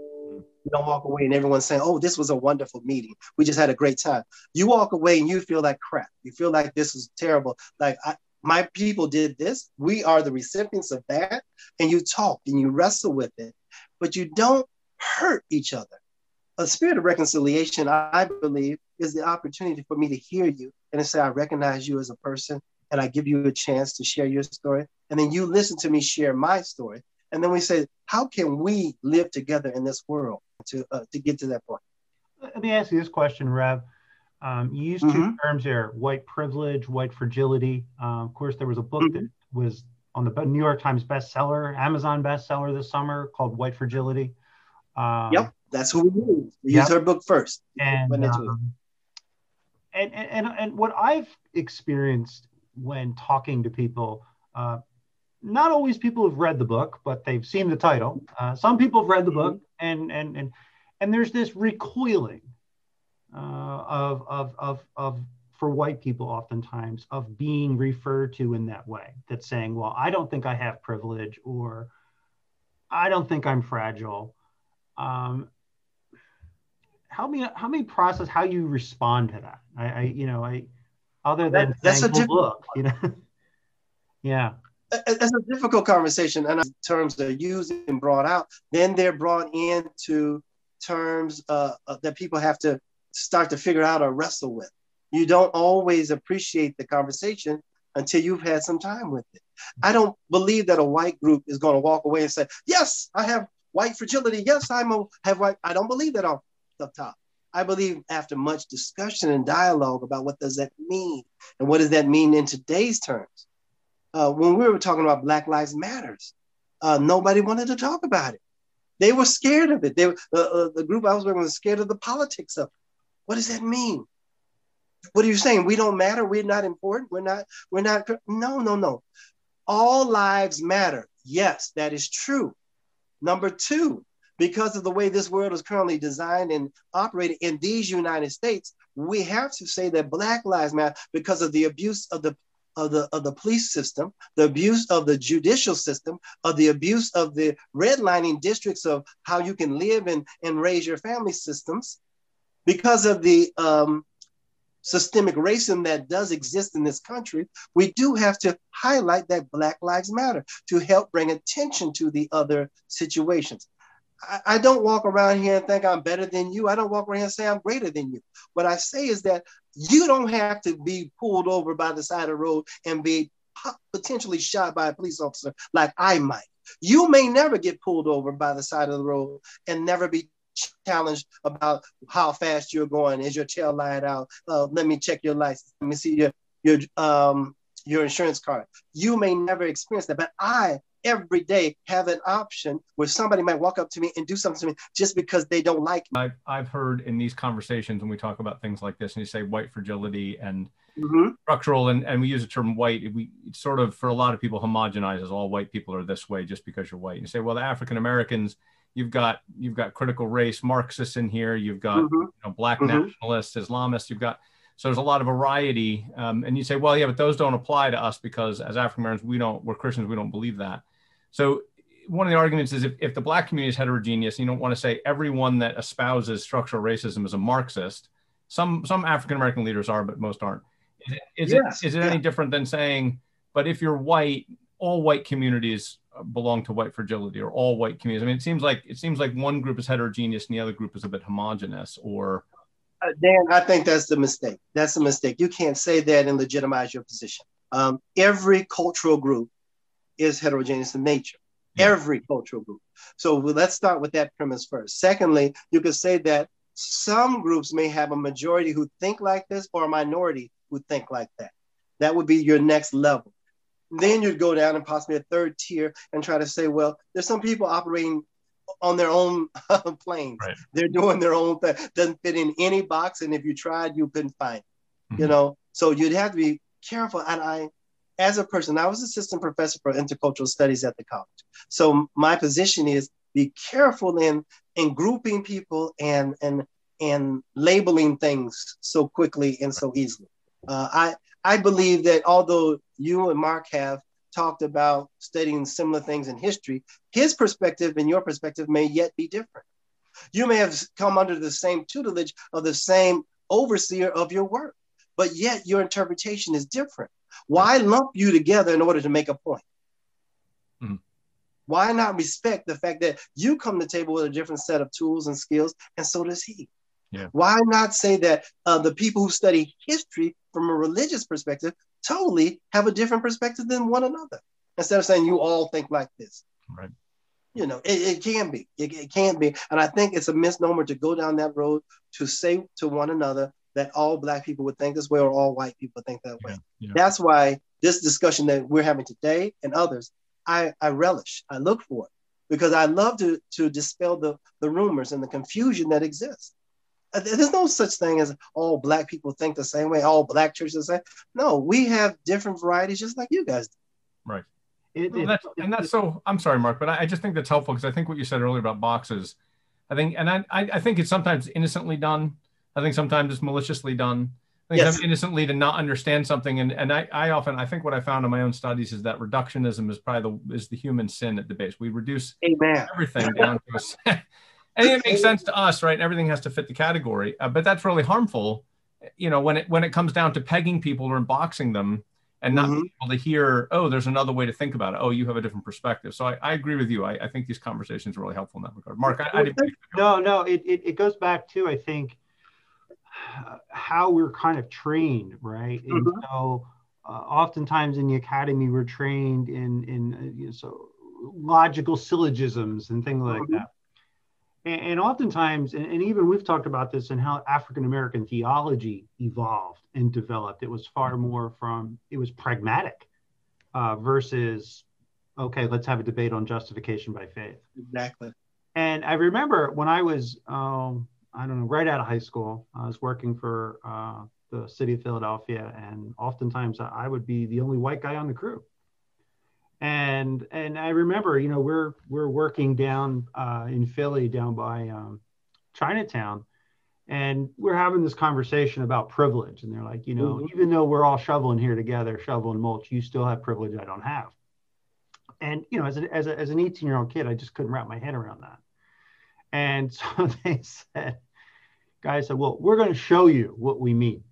You don't walk away and everyone's saying, oh, this was a wonderful meeting. We just had a great time. You walk away and you feel like crap. You feel like this is terrible. Like I, my people did this. We are the recipients of that. And you talk and you wrestle with it, but you don't hurt each other. A spirit of reconciliation, I believe, is the opportunity for me to hear you and to say, I recognize you as a person and I give you a chance to share your story. And then you listen to me share my story. And then we say, how can we live together in this world to uh, to get to that point? Let me ask you this question, Rev. Um, you used mm-hmm. two terms there, white privilege, white fragility. Uh, of course, there was a book mm-hmm. that was on the New York Times bestseller, Amazon bestseller this summer called White Fragility. Um, yep, that's who we use. We yep. use her book first. And, um, and, and, and what I've experienced when talking to people, uh, not always people have read the book, but they've seen the title. Uh, some people have read the book, and and and and there's this recoiling uh, of, of of of for white people oftentimes of being referred to in that way, that's saying, well, I don't think I have privilege, or I don't think I'm fragile. Um, help me, help me process how you respond to that. I, I you know, I, other than that, that's a different look, you know, yeah. That's a difficult conversation, and terms that are used and brought out, then they're brought into terms uh, that people have to start to figure out or wrestle with. You don't always appreciate the conversation until you've had some time with it. I don't believe that a white group is going to walk away and say, yes, I have white fragility. Yes, I'm a, have white. I don't believe that off the top. I believe after much discussion and dialogue about what does that mean and what does that mean in today's terms. Uh, when we were talking about Black Lives Matters, uh, nobody wanted to talk about it. They were scared of it. They were, uh, uh, the group I was working with was scared of the politics of it. What does that mean? What are you saying? We don't matter. We're not important. We're not, we're not. No, no, no. All lives matter. Yes, that is true. Number two, because of the way this world is currently designed and operated in these United States, we have to say that Black Lives Matter because of the abuse of the Of the, of the police system, the abuse of the judicial system, of the abuse of the redlining districts of how you can live and, and raise your family systems, because of the um, systemic racism that does exist in this country, we do have to highlight that Black Lives Matter to help bring attention to the other situations. I, I don't walk around here and think I'm better than you. I don't walk around here and say I'm greater than you. What I say is that you don't have to be pulled over by the side of the road and be potentially shot by a police officer like I might. You may never get pulled over by the side of the road and never be challenged about how fast you're going. Is your tail light out? Uh, let me check your license. Let me see your, your, um, your insurance card. You may never experience that, but I every day have an option where somebody might walk up to me and do something to me just because they don't like me. I've, I've heard in these conversations when we talk about things like this, and you say white fragility and mm-hmm. structural, and, and we use the term white, we sort of, for a lot of people, homogenizes all white people are this way just because you're white. And you say, well, the African-Americans, you've got you've got critical race Marxists in here, you've got mm-hmm. you know, black mm-hmm. nationalists, Islamists, you've got, so there's a lot of variety. Um, and you say, well, yeah, but those don't apply to us because as African-Americans, we don't, we're Christians, we don't believe that. So one of the arguments is if, if the black community is heterogeneous, you don't want to say everyone that espouses structural racism is a Marxist. Some some African-American leaders are, but most aren't. Is it, is yes. it, is it yeah. any different than saying, but if you're white, all white communities belong to white fragility or all white communities? I mean, it seems like it seems like one group is heterogeneous and the other group is a bit homogenous or. Uh, Dan, I think that's the mistake. That's the mistake. You can't say that and legitimize your position. Um, every cultural group is heterogeneous in nature, yeah. every cultural group. So let's start with that premise first. Secondly, you could say that some groups may have a majority who think like this or a minority who think like that. That would be your next level. Then you'd go down and possibly a third tier and try to say, well, there's some people operating on their own planes. Right. They're doing their own thing. Doesn't fit in any box. And if you tried, you couldn't find it, mm-hmm. you know? So you'd have to be careful. And I, As a person, I was assistant professor for intercultural studies at the college. So my position is be careful in, in grouping people and, and, and labeling things so quickly and so easily. Uh, I, I believe that although you and Mark have talked about studying similar things in history, his perspective and your perspective may yet be different. You may have come under the same tutelage of the same overseer of your work, but yet your interpretation is different. Why lump you together in order to make a point? Mm-hmm. Why not respect the fact that you come to the table with a different set of tools and skills, and so does he? Yeah. Why not say that uh, the people who study history from a religious perspective totally have a different perspective than one another? Instead of saying you all think like this. Right. You know, it, it can be. It, it can be. And I think it's a misnomer to go down that road to say to one another that all black people would think this way or all white people think that way. Yeah, yeah. That's why this discussion that we're having today and others, I, I relish, I look for it, because I love to, to dispel the, the rumors and the confusion that exists. There's no such thing as all black people think the same way, all black churches are the same. No, we have different varieties just like you guys do. Right. It, well, it, that's, it, and that's so, I'm sorry, Mark, but I, I just think that's helpful because I think what you said earlier about boxes, I think, and I, I, I think it's sometimes innocently done. I think sometimes it's maliciously done. I think yes. innocently to not understand something. And, and I, I often, I think what I found in my own studies is that reductionism is probably the, is the human sin at the base. We reduce Amen. everything down to a sin. And it makes sense to us, right? And everything has to fit the category. Uh, but that's really harmful, you know, when it when it comes down to pegging people or boxing them and not mm-hmm. being able to hear, oh, there's another way to think about it. Oh, you have a different perspective. So I, I agree with you. I, I think these conversations are really helpful in that regard. Mark, I, I didn't think, No, no, it, it, it goes back to, I think, uh, how we're kind of trained, right? Mm-hmm. And so uh, oftentimes in the academy, we're trained in, in uh, you know, so logical syllogisms and things like mm-hmm. that. And oftentimes, and even we've talked about this and how African-American theology evolved and developed. It was far more from, it was pragmatic uh, versus, okay, let's have a debate on justification by faith. Exactly. And I remember when I was, um, I don't know, right out of high school, I was working for uh, the city of Philadelphia. And oftentimes I would be the only white guy on the crew. And and I remember, you know, we're we're working down uh, in Philly, down by um, Chinatown, and we're having this conversation about privilege. And they're like, you know, mm-hmm. even though we're all shoveling here together, shoveling mulch, you still have privilege I don't have. And you know, as a, as a, as an eighteen-year-old kid, I just couldn't wrap my head around that. And so they said, guys said, well, we're going to show you what we mean.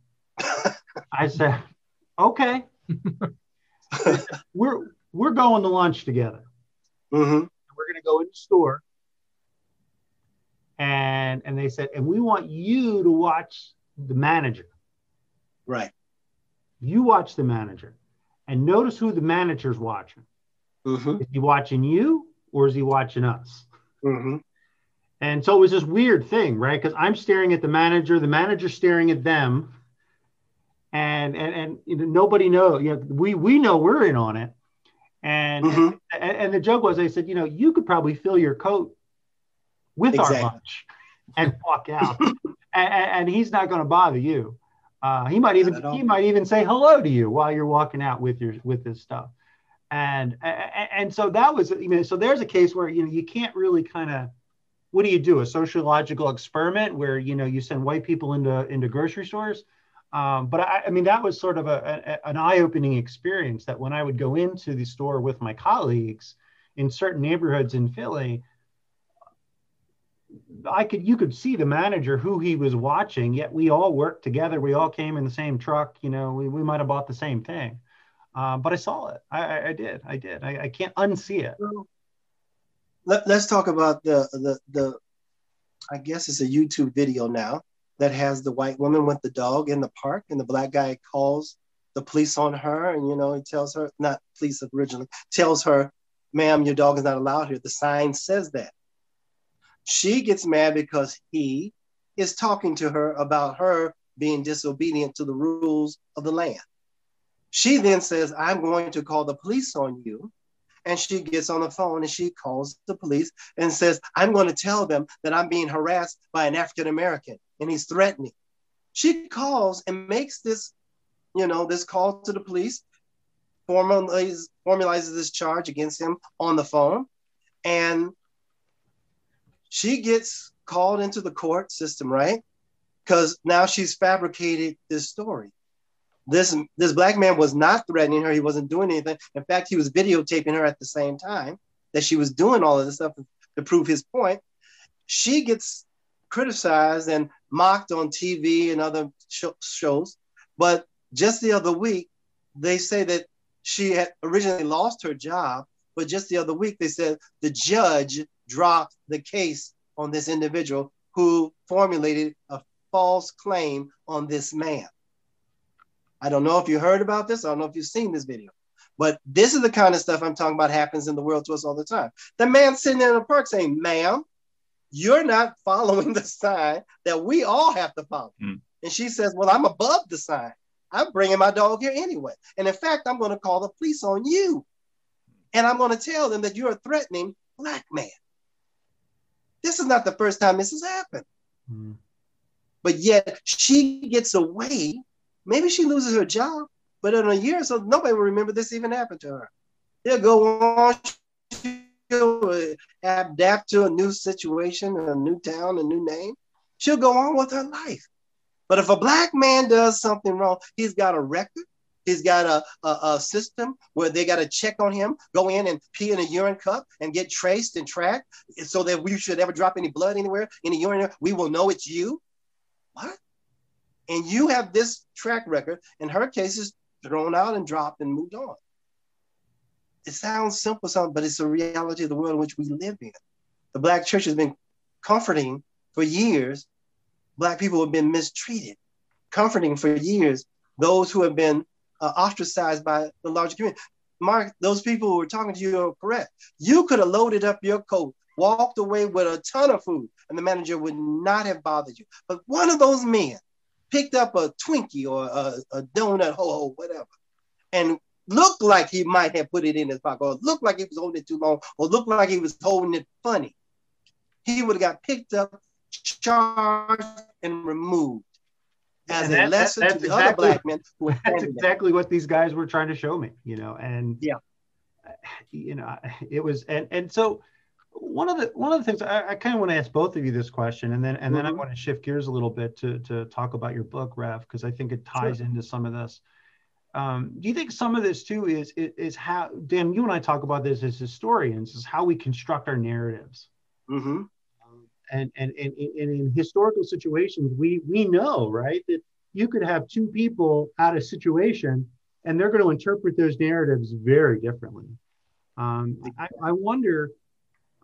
I said, okay, we're We're going to lunch together. Mm-hmm. We're going to go in the store. And and they said, and we want you to watch the manager. Right. You watch the manager. And notice who the manager's watching. Mm-hmm. Is he watching you or is he watching us? Mm-hmm. And so it was this weird thing, right? Because I'm staring at the manager. The manager's staring at them. And, and, and you know, nobody knows. You know, we, we know we're in on it. And, mm-hmm. and and the joke was, I said, you know, you could probably fill your coat with exactly. our lunch and walk out, and, and he's not going to bother you. Uh, he might even he might even say hello to you while you're walking out with your with this stuff. And and, and so that was, you know, so there's a case where you know you can't really kind of, what do you do, a sociological experiment where you know you send white people into into grocery stores. Um, but I, I mean, that was sort of a, a, an eye-opening experience that when I would go into the store with my colleagues in certain neighborhoods in Philly, I could you could see the manager, who he was watching, yet we all worked together. We all came in the same truck. You know, we, we might have bought the same thing. Uh, but I saw it. I, I, I did. I did. I, I can't unsee it. Well, let, let's talk about the, the, the, I guess it's a YouTube video now that has the white woman with the dog in the park, and the black guy calls the police on her, and you know he tells her, not police originally, tells her, ma'am, your dog is not allowed here. The sign says that. She gets mad because he is talking to her about her being disobedient to the rules of the land. She then says, I'm going to call the police on you. And she gets on the phone and she calls the police and says, I'm going to tell them that I'm being harassed by an African-American and he's threatening. She calls and makes this, you know, this call to the police, formalizes, formalizes this charge against him on the phone. And she gets called into the court system, right? Because now she's fabricated this story. This, this black man was not threatening her. He wasn't doing anything. In fact, he was videotaping her at the same time that she was doing all of this stuff to prove his point. She gets criticized and mocked on T V and other sh- shows. But just the other week, they say that she had originally lost her job. But just the other week, they said the judge dropped the case on this individual who formulated a false claim on this man. I don't know if you heard about this. I don't know if you've seen this video, but this is the kind of stuff I'm talking about happens in the world to us all the time. The man sitting there in the park saying, ma'am, you're not following the sign that we all have to follow. Mm. And she says, well, I'm above the sign. I'm bringing my dog here anyway. And in fact, I'm going to call the police on you. And I'm going to tell them that you're a threatening black man. This is not the first time this has happened. Mm. But yet she gets away. Maybe she loses her job, but in a year or so, nobody will remember this even happened to her. They'll go on, she'll adapt to a new situation, a new town, a new name. She'll go on with her life. But if a black man does something wrong, he's got a record. He's got a, a, a system where they got to check on him, go in and pee in a urine cup and get traced and tracked so that we should ever drop any blood anywhere in a urine. We will know it's you. What? And you have this track record. In her case, is thrown out and dropped and moved on. It sounds simple, but it's the reality of the world in which we live in. The black church has been comforting for years. Black people have been mistreated, comforting for years those who have been uh, ostracized by the larger community. Mark, those people who were talking to you are correct. You could have loaded up your coat, walked away with a ton of food, and the manager would not have bothered you. But one of those men picked up a Twinkie or a, a donut, ho-ho, whatever, and looked like he might have put it in his pocket, or looked like he was holding it too long, or looked like he was holding it funny. He would have got picked up, charged, and removed as and that, a lesson that, to the exactly, other black men. Who that's handed exactly them. What these guys were trying to show me, you know, and, yeah, you know, it was, and, and so one of the, one of the things I, I kind of want to ask both of you this question, and then, and mm-hmm. then I want to shift gears a little bit to, to talk about your book, Rev, because I think it ties sure. into some of this. Um, do you think some of this too is, is, is how, Dan, you and I talk about this as historians, is how we construct our narratives. Mm-hmm. um, and, and, and, and in historical situations, we, we know, right, that you could have two people out of situation and they're going to interpret those narratives very differently. Um, I, I wonder,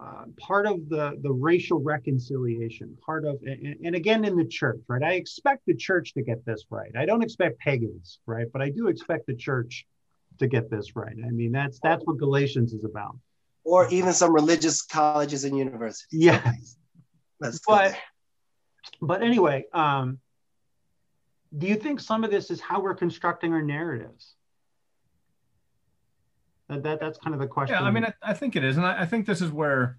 uh, part of the, the racial reconciliation, part of, and, and again, in the church, right? I expect the church to get this right. I don't expect pagans, right? But I do expect the church to get this right. I mean, that's, that's what Galatians is about. Or even some religious colleges and universities. Yes. That's but, but anyway, um, do you think some of this is how we're constructing our narratives? That, that, that's kind of the question. Yeah, I mean, I, I think it is. And I, I think this is where,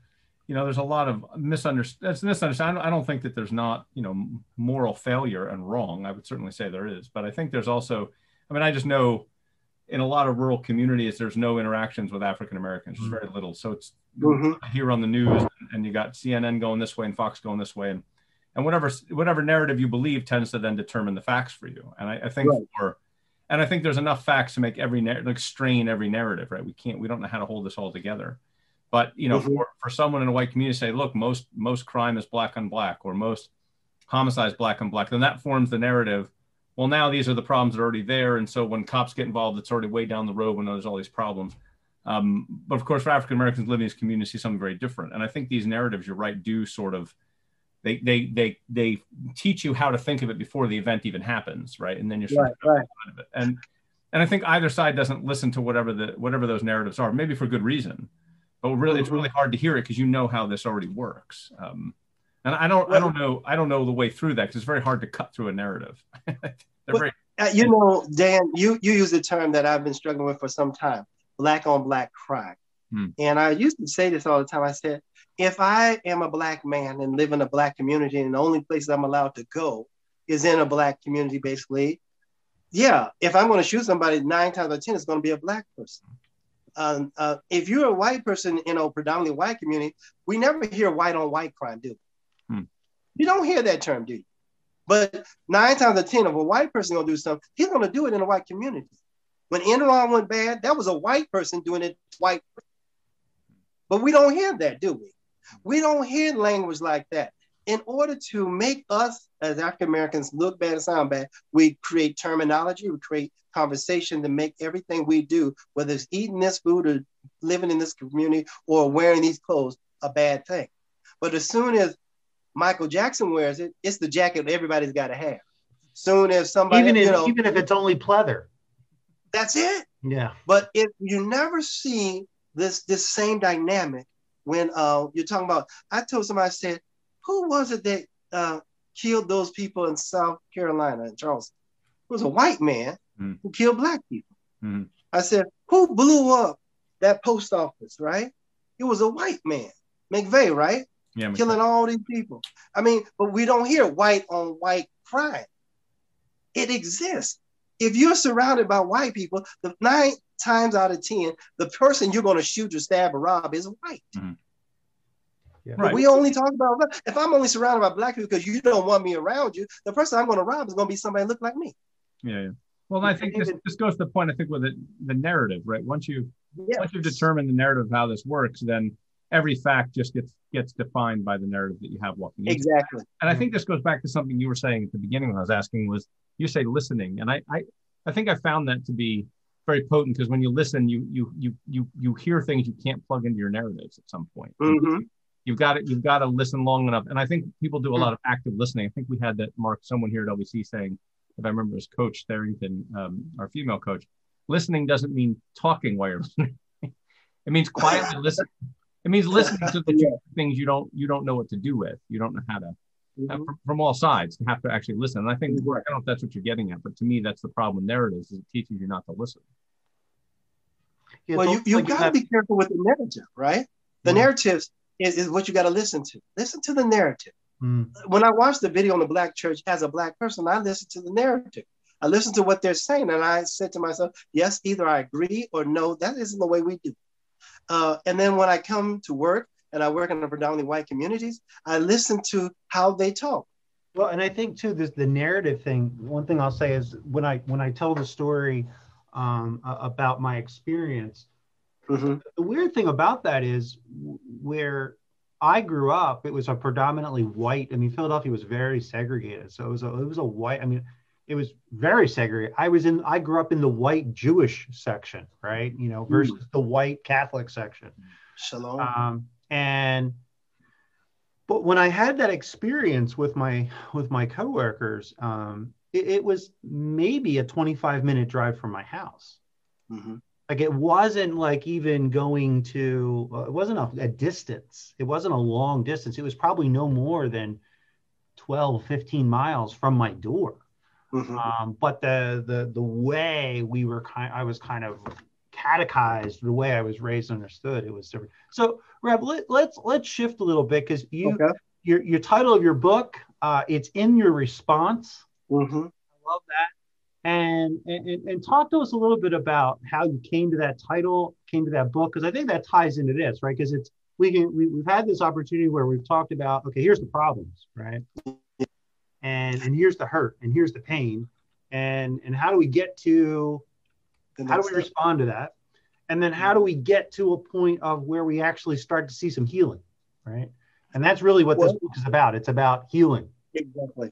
you know, there's a lot of misunderstanding. Misunderstanding. I, I don't think that there's not, you know, moral failure and wrong. I would certainly say there is. But I think there's also, I mean, I just know in a lot of rural communities, there's no interactions with African-Americans, mm-hmm. very little. So it's mm-hmm. here on the news and, and you got C N N going this way and Fox going this way. And, and whatever, whatever narrative you believe tends to then determine the facts for you. And I, I think right. for And I think there's enough facts to make every narrative, like strain every narrative, right? We can't, we don't know how to hold this all together. But, you know, mm-hmm. for, for someone in a white community to say, look, most most crime is black on black, or most homicide is black on black, then that forms the narrative. Well, now these are the problems that are already there. And so when cops get involved, it's already way down the road when there's all these problems. Um, but of course, for African-Americans living in these communities, see something very different. And I think these narratives, you're right, do sort of, They they they they teach you how to think of it before the event even happens, right? And then you're sort right, of right. out of it. And and I think either side doesn't listen to whatever the whatever those narratives are, maybe for good reason, but really it's really hard to hear it because you know how this already works. Um, and I don't well, I don't know I don't know the way through that because it's very hard to cut through a narrative. well, very, uh, you know, Dan, you you use the term that I've been struggling with for some time: black on black crime. Hmm. And I used to say this all the time. I said, if I am a black man and live in a black community and the only place I'm allowed to go is in a black community, basically, yeah, if I'm gonna shoot somebody nine times out of ten, it's gonna be a black person. Um, uh, if you're a white person in a predominantly white community, we never hear white on white crime, do we? Hmm. You don't hear that term, do you? But nine times out of ten, if a white person gonna do something, he's gonna do it in a white community. When Enron went bad, that was a white person doing it to white person. But we don't hear that, do we? We don't hear language like that. In order to make us as African Americans look bad and sound bad, we create terminology, we create conversation to make everything we do, whether it's eating this food or living in this community or wearing these clothes, a bad thing. But as soon as Michael Jackson wears it, it's the jacket everybody's got to have. Soon as somebody, even if, you know, even if it's only pleather, that's it. Yeah. But if you never see this this same dynamic. When uh, you're talking about, I told somebody, I said, who was it that uh, killed those people in South Carolina, in Charleston? It was a white man mm. who killed black people. Mm. I said, who blew up that post office, right? It was a white man, McVeigh, right? Yeah, McVeigh. Killing all these people. I mean, but we don't hear white on white crime. It exists. If you're surrounded by white people, the night, times out of ten, the person you're going to shoot or stab or rob is white. Mm-hmm. Yeah. Right. We only talk about black. If I'm only surrounded by black people because you don't want me around you, the person I'm going to rob is going to be somebody that look like me. Yeah. yeah. Well, I think this, this goes to the point, I think, with the, the narrative, right? Once you yes. once you've determined the narrative of how this works, then every fact just gets gets defined by the narrative that you have walking into. Exactly. And I think this goes back to something you were saying at the beginning when I was asking was, you say listening. And I I, I think I found that to be very potent, because when you listen, you you you you you hear things you can't plug into your narratives at some point. Mm-hmm. You've got to, you've got to listen long enough. And I think people do a lot of active listening. I think we had that, Mark, someone here at L B C saying, if I remember, it was Coach Therrington, um, our female coach, listening doesn't mean talking while you're listening. It means quietly listening. It means listening to the yeah. things you don't you don't know what to do with. You don't know how to, mm-hmm. uh, from, from all sides, to have to actually listen. And I think, I don't know if that's what you're getting at, but to me, that's the problem with narratives, is it teaches you not to listen. Yeah, well, you, you've like got to have... be careful with the narrative, right? The mm-hmm. narratives is, is what you got to listen to. Listen to the narrative. Mm. When I watched the video on the black church as a black person, I listened to the narrative. I listened to what they're saying. And I said to myself, yes, either I agree or no, that isn't the way we do. Uh, and then when I come to work, and I work in a predominantly white communities, I listen to how they talk. Well, and I think too, this, the narrative thing, one thing I'll say is when I, when I tell the story um, about my experience, mm-hmm. the weird thing about that is where I grew up, it was a predominantly white, I mean, Philadelphia was very segregated. So it was a, it was a white, I mean, it was very segregated. I was in, I grew up in the white Jewish section, right? You know, versus mm. the white Catholic section. Shalom. Um, and, but when I had that experience with my, with my coworkers, um, it, it was maybe a twenty-five minute drive from my house. Mm-hmm. Like it wasn't like even going to, uh, it wasn't a, a distance. It wasn't a long distance. It was probably no more than twelve, fifteen miles from my door. Mm-hmm. Um, but the the the way we were kind, I was kind of catechized, the way I was raised, understood, it was different. So, Reb, let, let's let's shift a little bit, because you okay. your your title of your book, uh, it's In Your Response. Mm-hmm. I love that. And, and and talk to us a little bit about how you came to that title, came to that book, because I think that ties into this, right? Because it's we can we, we've had this opportunity where we've talked about, okay, here's the problems, right? And and here's the hurt, and here's the pain, and and how do we get to, how do we respond to that, and then how do we get to a point of where we actually start to see some healing, right? And that's really what this book is about. It's about healing. Exactly.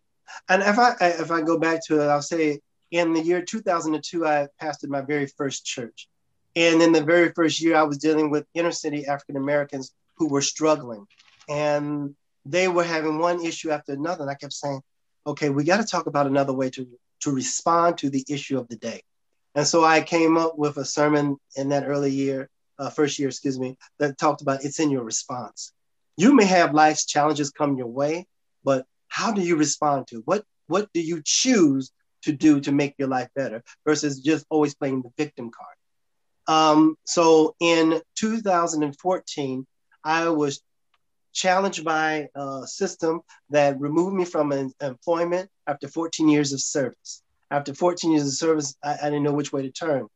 And if I if I go back to it, I'll say, in the year two thousand two, I pastored my very first church. And in the very first year, I was dealing with inner city African-Americans who were struggling. And they were having one issue after another. And I kept saying, okay, we got to talk about another way to, to respond to the issue of the day. And so I came up with a sermon in that early year, uh, first year, excuse me, that talked about it's in your response. You may have life's challenges come your way, but how do you respond to? What, what do you choose to do to make your life better versus just always playing the victim card? Um, so in two thousand fourteen, I was challenged by a system that removed me from an employment after fourteen years of service. After fourteen years of service, I, I didn't know which way to turn.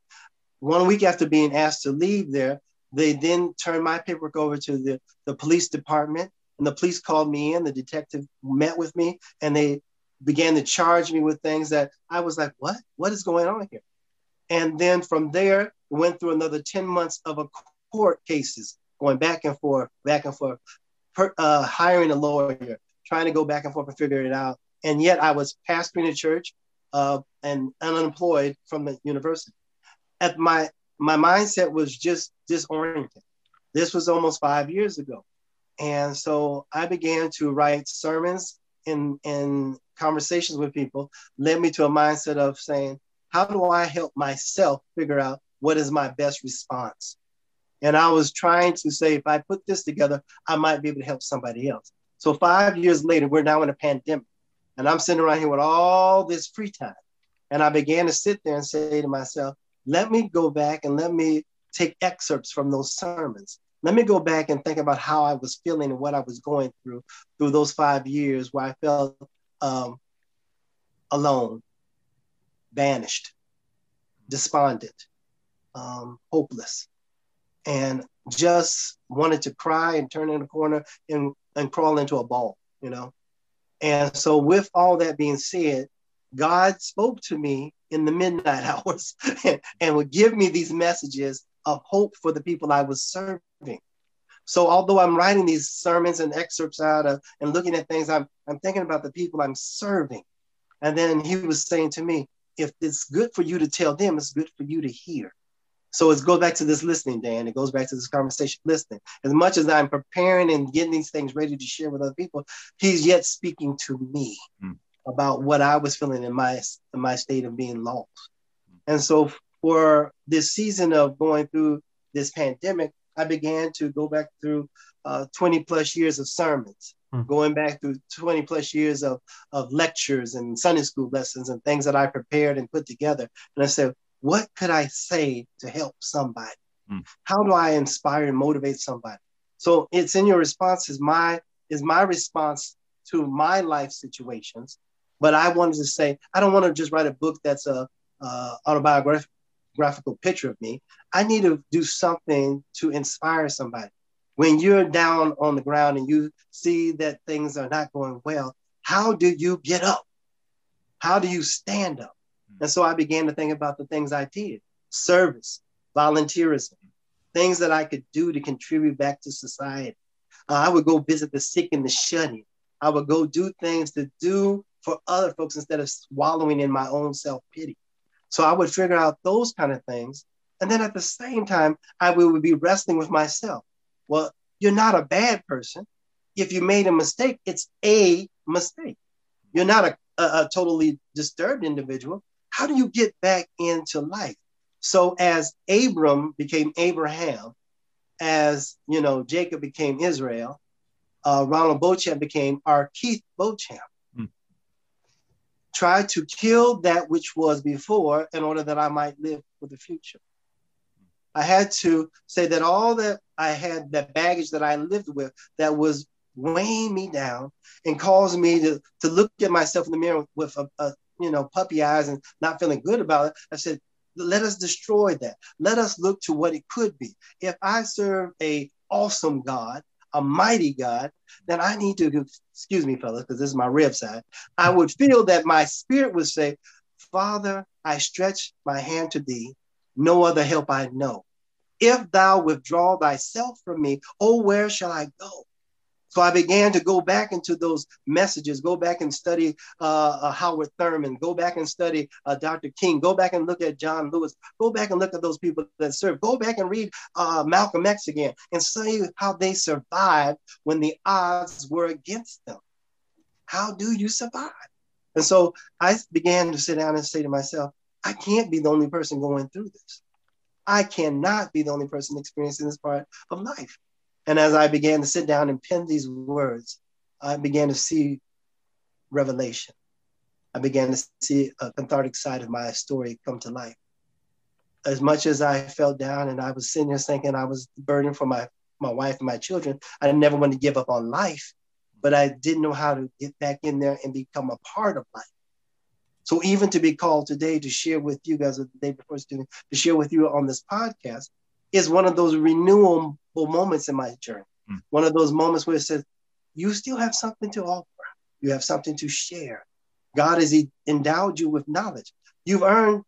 One week after being asked to leave there, they then turned my paperwork over to the, the police department, and the police called me in, the detective met with me, and they began to charge me with things that I was like, what? What is going on here? And then from there, went through another ten months of a court cases, going back and forth, back and forth, per, uh, hiring a lawyer, trying to go back and forth and figure it out. And yet I was pastoring a church uh, and unemployed from the university. At my, my mindset was just disoriented. This was almost five years ago. And so I began to write sermons in, in conversations with people, led me to a mindset of saying, how do I help myself figure out what is my best response? And I was trying to say, if I put this together, I might be able to help somebody else. So five years later, we're now in a pandemic, and I'm sitting around here with all this free time. And I began to sit there and say to myself, let me go back and let me take excerpts from those sermons. Let me go back and think about how I was feeling and what I was going through through those five years where I felt um, alone, banished, despondent, um, hopeless. And just wanted to cry and turn in a corner and, and crawl into a ball, you know. And so with all that being said, God spoke to me in the midnight hours and would give me these messages of hope for the people I was serving. So although I'm writing these sermons and excerpts out of and looking at things, I'm, I'm thinking about the people I'm serving. And then he was saying to me, if it's good for you to tell them, it's good for you to hear. So it goes back to this listening, Dan. It goes back to this conversation, listening. As much as I'm preparing and getting these things ready to share with other people, he's yet speaking to me mm. about what I was feeling in my, in my state of being lost. And so for this season of going through this pandemic, I began to go back through uh, twenty plus years of sermons, mm. going back through twenty plus years of, of lectures and Sunday school lessons and things that I prepared and put together. And I said, what could I say to help somebody? Mm. How do I inspire and motivate somebody? So it's in your response is my, is my response to my life situations. But I wanted to say, I don't want to just write a book that's a uh, autobiographical graphical picture of me. I need to do something to inspire somebody. When you're down on the ground and you see that things are not going well, how do you get up? How do you stand up? And so I began to think about the things I did, service, volunteerism, things that I could do to contribute back to society. Uh, I would go visit the sick and the shut-in. I would go do things to do for other folks instead of swallowing in my own self-pity. So I would figure out those kind of things. And then at the same time, I would be wrestling with myself. Well, you're not a bad person. If you made a mistake, it's a mistake. You're not a, a, a totally disturbed individual. How do you get back into life? So as Abram became Abraham, as, you know, Jacob became Israel, uh, Ronald Beauchamp became our Keith Beauchamp. Try to kill that which was before in order that I might live for the future. I had to say that all that I had, that baggage that I lived with that was weighing me down and caused me to, to look at myself in the mirror with a, a, you know, puppy eyes and not feeling good about it. I said, let us destroy that. Let us look to what it could be. If I serve a awesome God, a mighty God, then I need to, excuse me, fellas, because this is my rib side. I would feel that my spirit would say, Father, I stretch my hand to thee. No other help I know. If thou withdraw thyself from me, oh, where shall I go? So I began to go back into those messages, go back and study uh, uh, Howard Thurman, go back and study uh, Doctor King, go back and look at John Lewis, go back and look at those people that served, go back and read uh, Malcolm X again and see how they survived when the odds were against them. How do you survive? And so I began to sit down and say to myself, I can't be the only person going through this. I cannot be the only person experiencing this part of life. And as I began to sit down and pen these words, I began to see revelation. I began to see a cathartic side of my story come to life. As much as I felt down and I was sitting here thinking I was burdened for my, my wife and my children, I never wanted to give up on life, but I didn't know how to get back in there and become a part of life. So even to be called today to share with you guys, the day before student, to share with you on this podcast is one of those renewal moments in my journey. Mm. One of those moments where it says, you still have something to offer. You have something to share. God has endowed you with knowledge. You've earned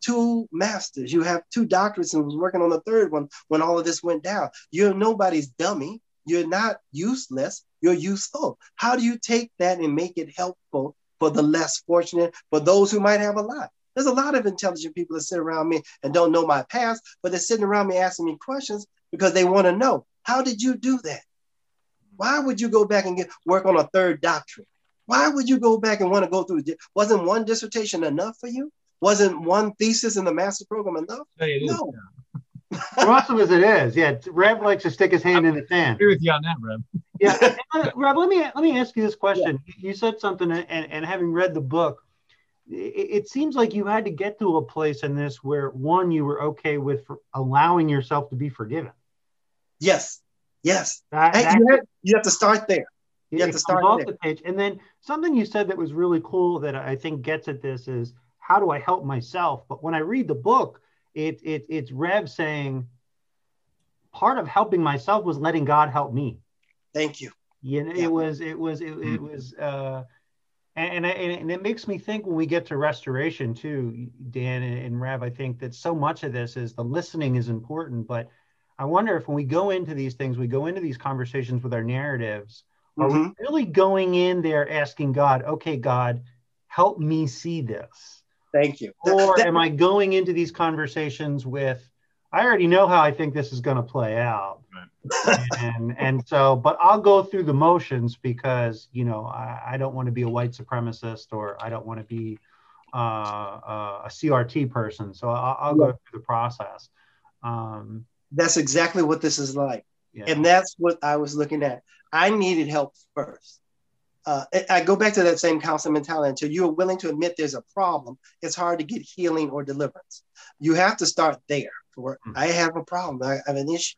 two masters. You have two doctorates and was working on the third one when all of this went down. You're nobody's dummy. You're not useless. You're useful. How do you take that and make it helpful for the less fortunate, for those who might have a lot? There's a lot of intelligent people that sit around me and don't know my past, but they're sitting around me asking me questions because they want to know, how did you do that? Why would you go back and get work on a third doctorate? Why would you go back and want to go through? Wasn't one dissertation enough for you? Wasn't one thesis in the master's program enough? Hey, no. Is, yeah. For us, it is. Yeah, Rev likes to stick his hand I'm in the sand. I agree with you on that, Rev. Yeah, Rev, let me, let me ask you this question. Yeah. You said something, and, and having read the book, it seems like you had to get to a place in this where, one, you were okay with allowing yourself to be forgiven. Yes, yes. That, hey, that, you, have, you have to start there. You have to start off there. The page. And then something you said that was really cool that I think gets at this is, how do I help myself? But when I read the book, it, it it's Rev saying, part of helping myself was letting God help me. Thank you. You know, yeah. it was, it was, it, it was, uh, and, and, and it makes me think when we get to restoration too, Dan and, and Rev, I think that so much of this is the listening is important, but I wonder if when we go into these things, we go into these conversations with our narratives, mm-hmm. are we really going in there asking God, okay, God, help me see this? Thank you. Or that, that, am I going into these conversations with, I already know how I think this is going to play out. Right. And, and so, but I'll go through the motions because, you know, I, I don't want to be a white supremacist or I don't want to be uh, uh, a C R T person. So I'll, I'll go through the process. Um, that's exactly what this is like. Yeah. And that's what I was looking at. I needed help first. Uh, I go back to that same counselor mentality. Until you are willing to admit there's a problem, it's hard to get healing or deliverance. You have to start there. For mm-hmm. I have a problem. I have an issue.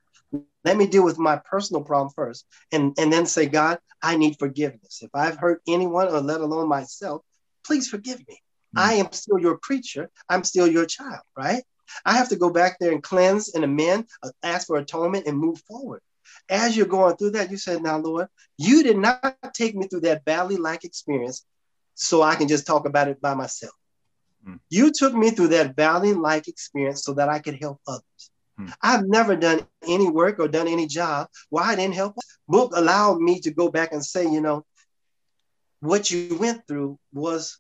Let me deal with my personal problem first, and, and then say, God, I need forgiveness. If I've hurt anyone or let alone myself, please forgive me. Mm-hmm. I am still your preacher. I'm still your child, right? I have to go back there and cleanse and amend, ask for atonement and move forward. As you're going through that, you said, now, Lord, you did not take me through that valley-like experience so I can just talk about it by myself. Mm. You took me through that valley-like experience so that I could help others. Mm. I've never done any work or done any job where I didn't help. Book allowed me to go back and say, you know, what you went through was,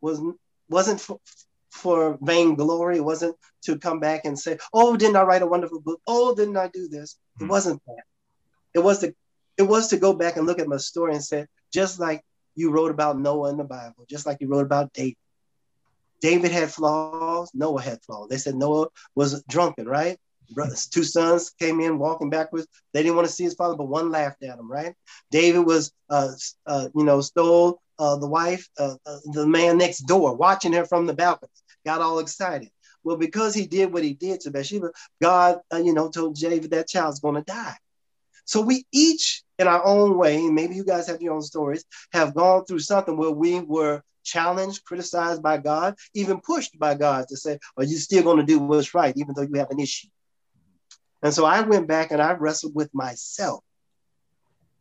was, wasn't for, for vainglory. It wasn't to come back and say, oh, didn't I write a wonderful book? Oh, didn't I do this? It wasn't that. It was to, it was to go back and look at my story and say, just like you wrote about Noah in the Bible, just like you wrote about David. David had flaws. Noah had flaws. They said Noah was drunken, right? Brothers, two sons came in walking backwards. They didn't want to see his father, but one laughed at him, right? David was, uh, uh, you know, stole uh, the wife, uh, uh, the man next door, watching her from the balcony, got all excited. Well, because he did what he did to Bathsheba, God, uh, you know, told David that child's going to die. So we each, in our own way, maybe you guys have your own stories, have gone through something where we were challenged, criticized by God, even pushed by God to say, are you still going to do what's right, even though you have an issue? And so I went back and I wrestled with myself.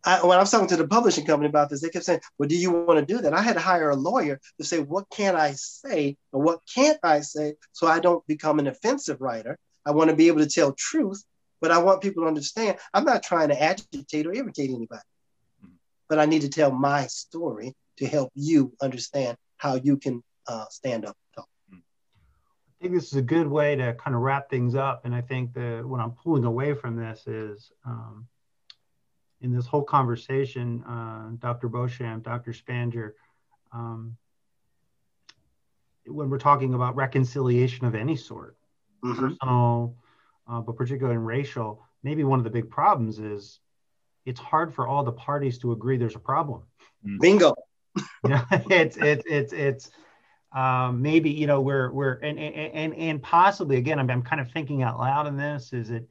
I, when I was talking to the publishing company about this, they kept saying, well, do you want to do that? I had to hire a lawyer to say, what can I say or what can't I say so I don't become an offensive writer? I want to be able to tell truth, but I want people to understand I'm not trying to agitate or irritate anybody, mm-hmm. but I need to tell my story to help you understand how you can uh, stand up and talk. I think this is a good way to kind of wrap things up. And I think that what I'm pulling away from this is, um, in this whole conversation, uh, Doctor Beauchamp, Doctor Spanger, um, when we're talking about reconciliation of any sort, mm-hmm. personal, uh, but particularly in racial, maybe one of the big problems is it's hard for all the parties to agree there's a problem. Bingo. You know, it's it's it's it's um, maybe you know we're we're and and and possibly again I'm, I'm kind of thinking out loud in this is it.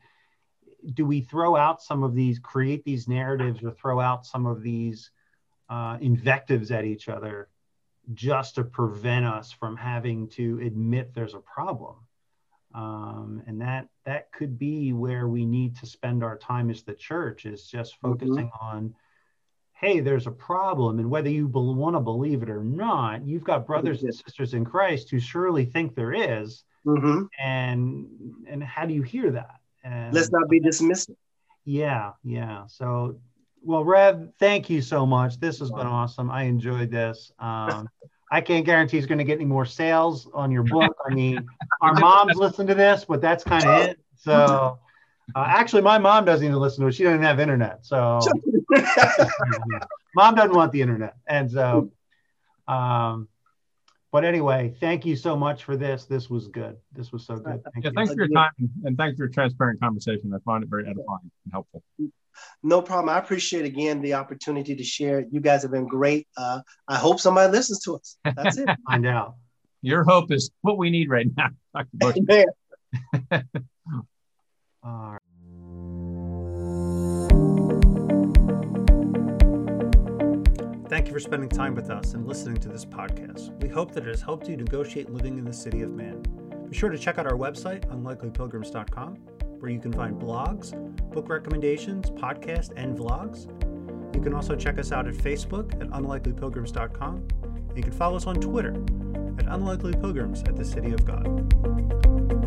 Do we throw out some of these, create these narratives or throw out some of these uh, invectives at each other just to prevent us from having to admit there's a problem? Um, and that that could be where we need to spend our time as the church, is just focusing mm-hmm. on, hey, there's a problem. And whether you be- want to believe it or not, you've got brothers mm-hmm. and sisters in Christ who surely think there is. Mm-hmm. And, and how do you hear that? And let's not be dismissive. Yeah, yeah. So, well, Rev, thank you so much. This has wow. been awesome. I enjoyed this. Um, I can't guarantee it's going to get any more sales on your book. I mean, our moms listen to this, but that's kind of it. So, uh, actually, my mom doesn't even listen to it. She doesn't have internet. So, mom doesn't want the internet. And so, um, but anyway, thank you so much for this. This was good. This was so good. Thank yeah, you. Thanks for your time and thanks for your transparent conversation. I find it very edifying and helpful. No problem. I appreciate, again, the opportunity to share. You guys have been great. Uh, I hope somebody listens to us. That's it. Find out. Your hope is what we need right now, Doctor Beauchamp. Amen. All right. Thank you for spending time with us and listening to this podcast. We hope that it has helped you negotiate living in the city of man. Be sure to check out our website, unlikely pilgrims dot com, where you can find blogs, book recommendations, podcasts, and vlogs. You can also check us out at Facebook at unlikely pilgrims dot com. And you can follow us on Twitter at unlikelypilgrims at the City of God.